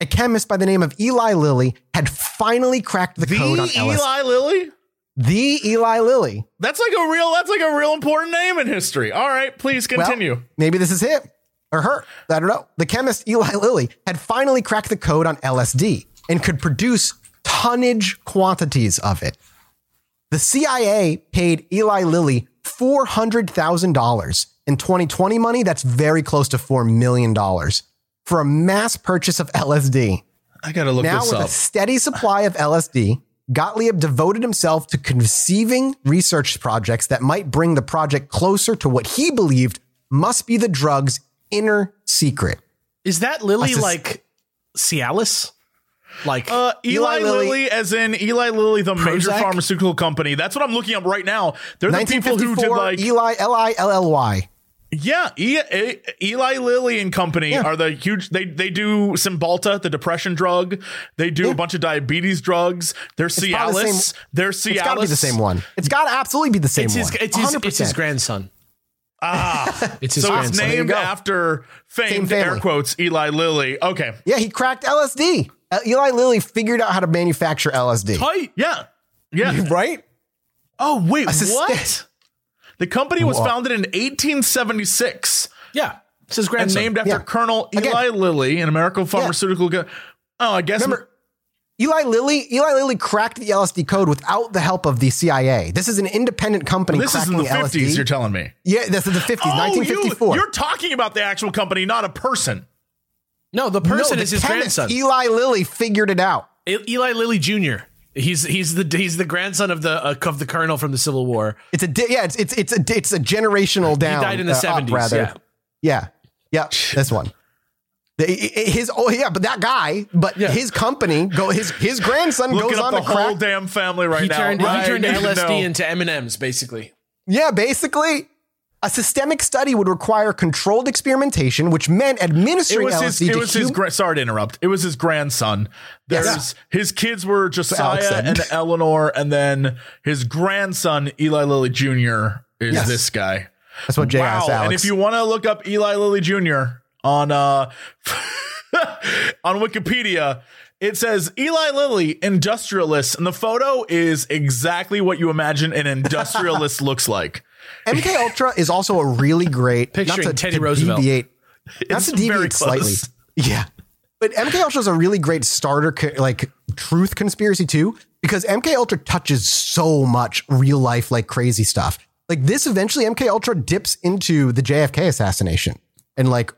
A chemist by the name of Eli Lilly had finally cracked the code on LSD. Eli Lilly? The Eli Lilly. That's like a real important name in history. All right, please continue. Well, maybe this is him or her. I don't know. The chemist Eli Lilly had finally cracked the code on LSD and could produce tonnage quantities of it. The CIA paid Eli Lilly $400,000 in 2020 money. That's very close to $4 million. For a mass purchase of LSD. I gotta look this up. Now, with a steady supply of LSD, Gottlieb devoted himself to conceiving research projects that might bring the project closer to what he believed must be the drug's inner secret. Is that Lilly like Cialis? Like Eli Lilly, as in Eli Lilly, the Prozac? Major pharmaceutical company. That's what I'm looking up right now. They're the people who did like Eli, Lilly. Yeah, Eli Lilly and Company are the huge. They do Cymbalta, the depression drug. They do a bunch of diabetes drugs. They're Cialis. It's got to be the same one. It's got to absolutely be the same one. It's his grandson. Ah, it's his grandson. So it's named after famed air quotes Eli Lilly. Okay. Yeah, he cracked LSD. Eli Lilly figured out how to manufacture LSD. Tight. Yeah. Yeah. Right. Oh wait, what? The company was founded in 1876. Yeah. It's his grandson. And named after Colonel Eli Lilly, an American pharmaceutical guy. Oh, I guess. Remember, Eli Lilly cracked the LSD code without the help of the CIA. This is an independent company. This is in the 50s, LSD. You're telling me. Yeah, this is the 50s, 1954. You're talking about the actual company, not a person. No, the person is his grandson. Eli Lilly figured it out. Eli Lilly Jr. He's the grandson of the colonel from the Civil War. It's a generational down. He died in the 70s. Yeah. This one. His company his grandson goes on to crack. The whole damn family right now. He turned LSD into M&Ms, basically. Yeah, basically. A systemic study would require controlled experimentation, which meant administering LSD. Sorry to interrupt. It was his grandson. His kids were Josiah and Eleanor, and then his grandson Eli Lilly Jr. is this guy. That's what Jay asked Alex. And if you want to look up Eli Lilly Jr. on Wikipedia, it says Eli Lilly, industrialist, and the photo is exactly what you imagine an industrialist looks like. MK Ultra is also a really great picture of Teddy Roosevelt. Not to deviate slightly. Yeah. But MK Ultra is a really great starter truth conspiracy too, because MK Ultra touches so much real life like crazy stuff. Like this eventually MK Ultra dips into the JFK assassination and like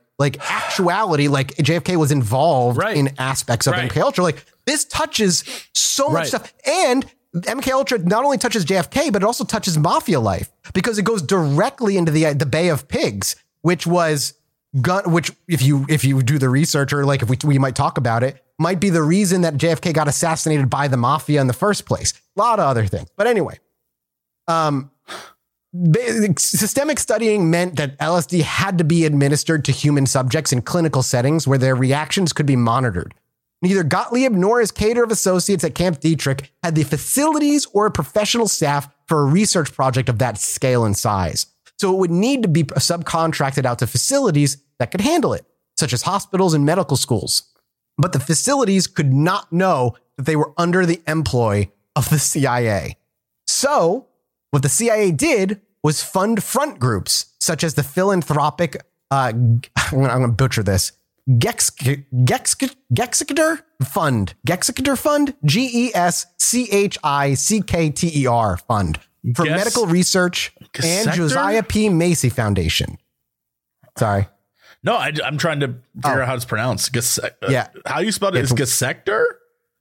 actuality, like JFK was involved in aspects of MK Ultra. Like this touches so much stuff, and MK Ultra not only touches JFK, but it also touches mafia life, because it goes directly into the Bay of Pigs, which was which if you do the research, or like we might talk about it, might be the reason that JFK got assassinated by the mafia in the first place. A lot of other things, but anyway, systemic studying meant that LSD had to be administered to human subjects in clinical settings where their reactions could be monitored. Neither Gottlieb nor his cadre of associates at Camp Detrick had the facilities or professional staff for a research project of that scale and size. So it would need to be subcontracted out to facilities that could handle it, such as hospitals and medical schools. But the facilities could not know that they were under the employ of the CIA. So what the CIA did was fund front groups, such as the philanthropic, I'm going to butcher this, Gexeter Fund, G-E-S-C-H-I-C-K-T-E-R Fund for medical research and Josiah P. Macy Foundation. Sorry. No, I'm trying to figure out how it's pronounced. How you spelled it is Gexeter?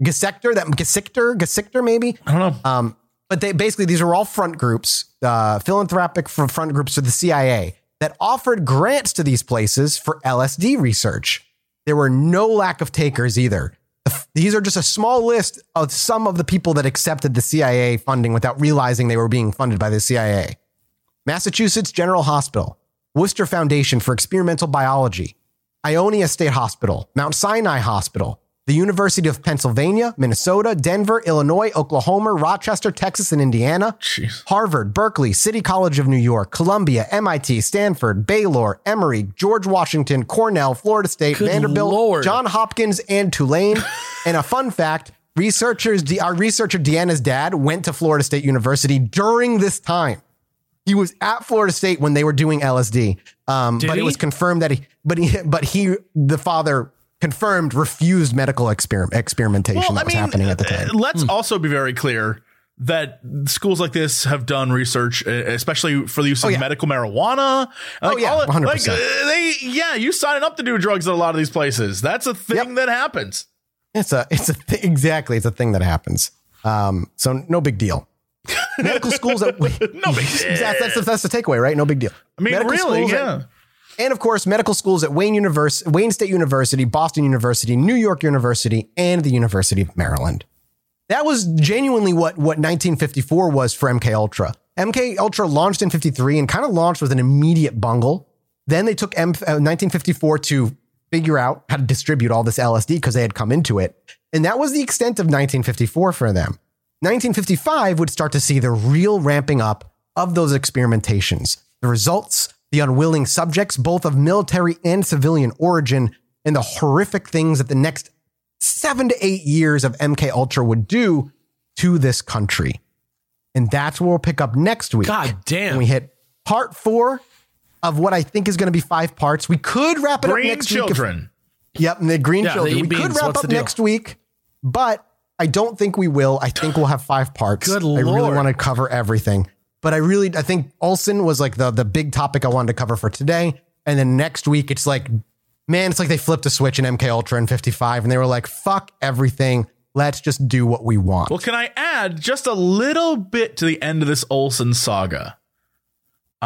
Gexeter maybe? I don't know. But they basically, these are all front groups, philanthropic front groups to the CIA, that offered grants to these places for LSD research. There were no lack of takers either. These are just a small list of some of the people that accepted the CIA funding without realizing they were being funded by the CIA. Massachusetts General Hospital, Worcester Foundation for Experimental Biology, Ionia State Hospital, Mount Sinai Hospital, the University of Pennsylvania, Minnesota, Denver, Illinois, Oklahoma, Rochester, Texas, and Indiana. Jeez. Harvard, Berkeley, City College of New York, Columbia, MIT, Stanford, Baylor, Emory, George Washington, Cornell, Florida State, Vanderbilt, Johns Hopkins, and Tulane. And a fun fact, our researcher Deanna's dad went to Florida State University during this time. He was at Florida State when they were doing LSD. It was confirmed that the father refused medical experimentation that was happening at the time. Let's also be very clear that schools like this have done research, especially for the use of medical marijuana. 100%. You sign up to do drugs at a lot of these places. That's a thing that happens. It's a thing that happens. So no big deal. Medical schools. No big deal. That's the takeaway, right? No big deal. I mean, medical really, yeah. And of course, medical schools at Wayne State University, Boston University, New York University, and the University of Maryland. That was genuinely what 1954 was for MKUltra. MKUltra launched in 1953 and kind of launched with an immediate bungle. Then they took 1954 to figure out how to distribute all this LSD because they had come into it. And that was the extent of 1954 for them. 1955 would start to see the real ramping up of those experimentations. The results, the unwilling subjects, both of military and civilian origin, and the horrific things that the next 7 to 8 years of MK Ultra would do to this country. And that's where we'll pick up next week. God damn. And we hit part 4 of what I think is going to be 5 parts. We could wrap it up next week. We could wrap up next week, but I don't think we will. I think we'll have 5 parts. Good Lord. I really want to cover everything. But I think Olson was like the big topic I wanted to cover for today. And then next week, it's like, man, it's like they flipped a switch in MK Ultra in 55 and they were like, fuck everything. Let's just do what we want. Well, can I add just a little bit to the end of this Olson saga?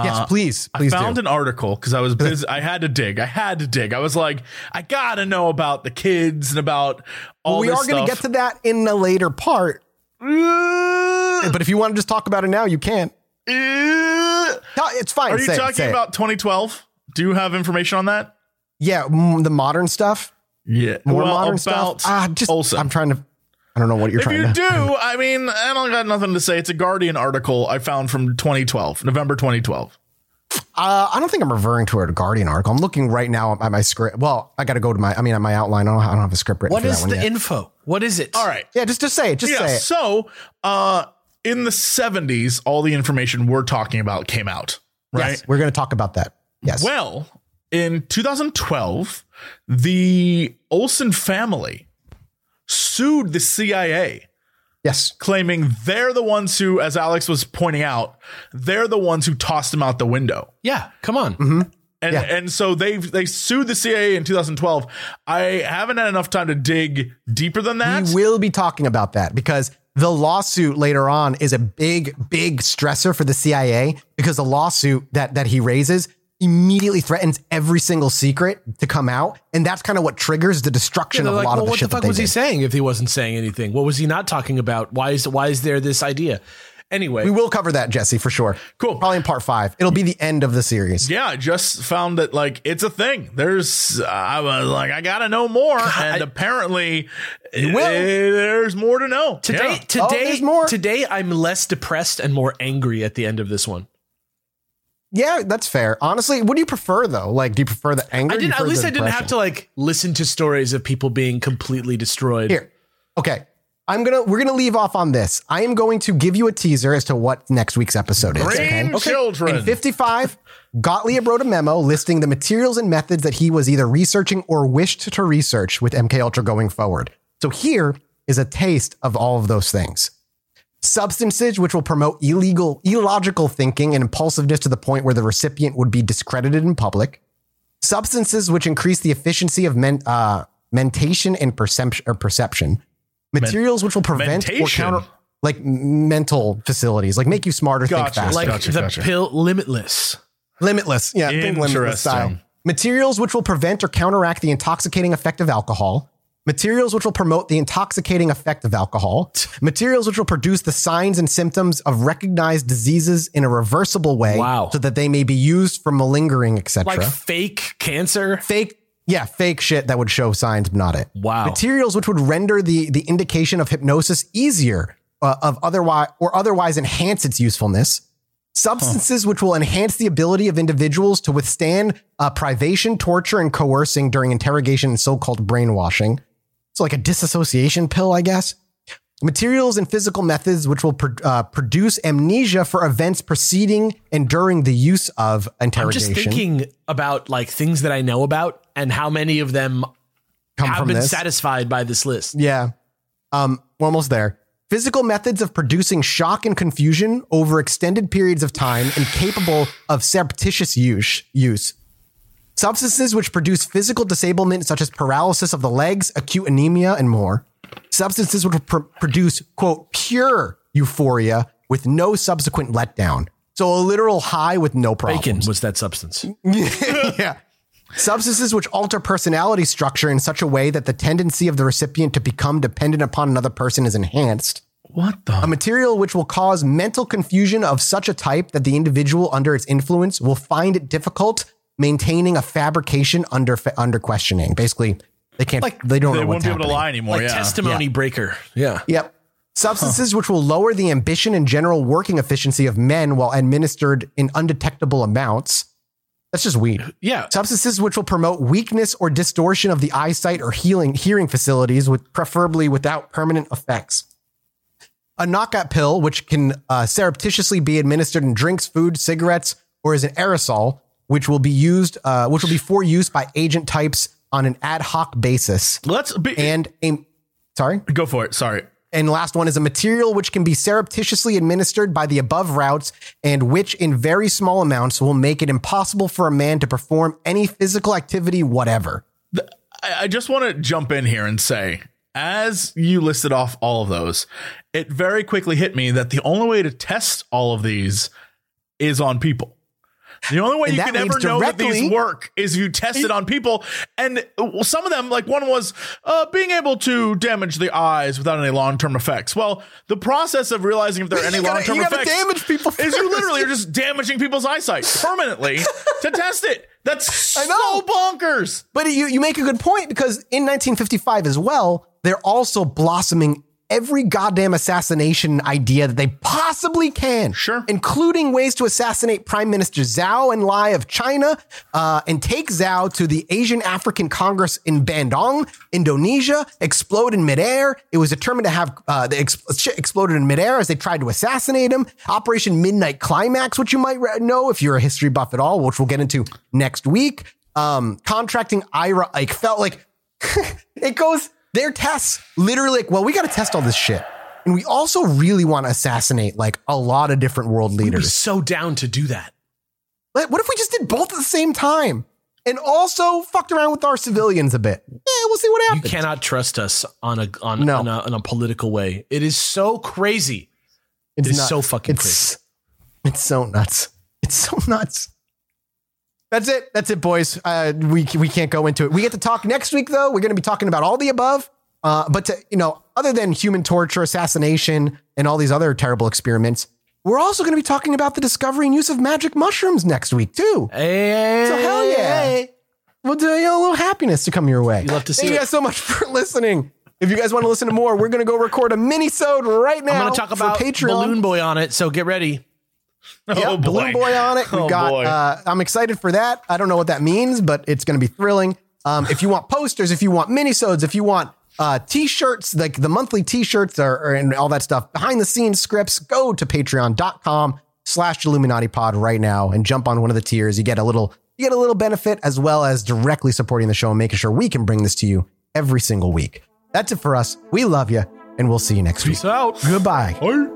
Yes, please. I found an article because I was busy. I had to dig. I was like, I got to know about the kids and about all this stuff. We are going to get to that in a later part. But if you want to just talk about it now, you can. It's fine. Are you talking about 2012? Do you have information on that? Yeah, the modern stuff. Yeah. More modern stuff. Olson. I'm trying to. I don't know what you're trying to do. If you do, I mean, I don't got nothing to say. It's a Guardian article I found from November 2012. I don't think I'm referring to a Guardian article. I'm looking right now at my script. Well, I got to go to my outline. I don't have a script written. What is the info? What is it? All right. Yeah, just say it. Just say it. So in the 70s, all the information we're talking about came out, right? Yes, we're going to talk about that. Yes. Well, in 2012, the Olsen family sued the CIA. Yes. Claiming they're the ones who, as Alex was pointing out, they're the ones who tossed him out the window. Yeah. Come on. Mm-hmm. And so they sued the CIA in 2012. I haven't had enough time to dig deeper than that. We will be talking about that because the lawsuit later on is a big, big stressor for the CIA because the lawsuit that he raises immediately threatens every single secret to come out. And that's kind of what triggers the destruction of a lot of the shit. What the fuck was he saying if he wasn't saying anything? What was he not talking about? Why is there this idea? Anyway, we will cover that, Jesse, for sure. Cool. Probably in part 5. It'll be the end of the series. Yeah, I just found that it's a thing. I was like, I got to know more. And apparently there's more to know. Today, I'm less depressed and more angry at the end of this one. Yeah, that's fair. Honestly, what do you prefer, though? Do you prefer the anger? I didn't have to listen to stories of people being completely destroyed. Here. Okay. We're going to leave off on this. I am going to give you a teaser as to what next week's episode is. Children. In 55, Gottlieb wrote a memo listing the materials and methods that he was either researching or wished to research with MKUltra going forward. So here is a taste of all of those things. Substances which will promote illogical thinking and impulsiveness to the point where the recipient would be discredited in public. Substances which increase the efficiency of mentation and perception. Materials which will prevent or counter mental facilities, make you smarter, think faster. Gotcha. Pill Limitless. Limitless. Yeah. Limitless style. Materials which will prevent or counteract the intoxicating effect of alcohol. Materials which will promote the intoxicating effect of alcohol. Materials which will produce the signs and symptoms of recognized diseases in a reversible way. Wow. So that they may be used for malingering, etc. Fake cancer? Fake shit that would show signs, not it. Wow. Materials which would render the indication of hypnosis easier otherwise enhance its usefulness. Substances which will enhance the ability of individuals to withstand privation, torture, and coercing during interrogation and so-called brainwashing. So a disassociation pill, I guess. Materials and physical methods which will produce amnesia for events preceding and during the use of interrogation. I'm just thinking about things that I know about and how many of them have been satisfied by this list. Yeah, we're almost there. Physical methods of producing shock and confusion over extended periods of time and capable of surreptitious use. Substances which produce physical disablement, such as paralysis of the legs, acute anemia, and more. Substances which produce, quote, pure euphoria with no subsequent letdown. So a literal high with no problems. Bacon was that substance. Yeah. Substances which alter personality structure in such a way that the tendency of the recipient to become dependent upon another person is enhanced. What the? A material which will cause mental confusion of such a type that the individual under its influence will find it difficult maintaining a fabrication under questioning. Basically, they can't, they don't know what's happening. They won't be able to lie anymore. Testimony breaker. Yeah. Yep. Substances which will lower the ambition and general working efficiency of men while administered in undetectable amounts. That's just weed. Yeah. Substances which will promote weakness or distortion of the eyesight or hearing facilities, preferably without permanent effects. A knockout pill, which can surreptitiously be administered in drinks, food, cigarettes, or as an aerosol, which will be used, which will be for use by agent types on an ad hoc basis. Go for it. Sorry. And last one is a material which can be surreptitiously administered by the above routes and which in very small amounts will make it impossible for a man to perform any physical activity, whatever. I just want to jump in here and say as you listed off all of those, it very quickly hit me that the only way to test all of these is on people. The only way you can ever know that these work is you test it on people. And some of them, like one was being able to damage the eyes without any long-term effects. Well, the process of realizing if there are any long-term effects damage people is you literally are just damaging people's eyesight permanently to test it. That's so bonkers. But you make a good point, because in 1955 as well, they're also blossoming every goddamn assassination idea that they possibly can. Sure. Including ways to assassinate Prime Minister Zhao Enlai of China and take Zhao to the Asian African Congress in Bandung, Indonesia, explode in midair. It was determined to have exploded in midair as they tried to assassinate him. Operation Midnight Climax, which you might know if you're a history buff at all, which we'll get into next week. Contracting Ira Eichfeld. Like, it goes... Their tests literally like, well, we got to test all this shit. And we also really want to assassinate like a lot of different world leaders. We'd be so down to do that. But what if we just did both at the same time and also fucked around with our civilians a bit? Yeah, we'll see what happens. You cannot trust us on a political way. It is so crazy. It's so fucking crazy. It's so nuts. It's so nuts. That's it. That's it, boys. We can't go into it. We get to talk next week, though. We're going to be talking about all the above. But, other than human torture, assassination, and all these other terrible experiments, we're also going to be talking about the discovery and use of magic mushrooms next week, too. Hey, so, hell yeah. Hey. We'll do a little happiness to come your way. You'd love to see Thank you guys so much for listening. If you guys want to listen to more, we're going to go record a mini-sode right now. I'm going to talk about Balloon Boy on it, so get ready. Balloon Boy on it. I'm excited for that. I don't know what that means, but it's going to be thrilling. If you want posters, if you want minisodes, if you want t-shirts, like the monthly t-shirts and all that stuff, behind the scenes scripts, go to patreon.com/Chilluminati Pod right now and jump on one of the tiers. You get a little benefit as well as directly supporting the show and making sure we can bring this to you every single week. That's it for us. We love you, and we'll see you next week. Peace out. Goodbye. Bye.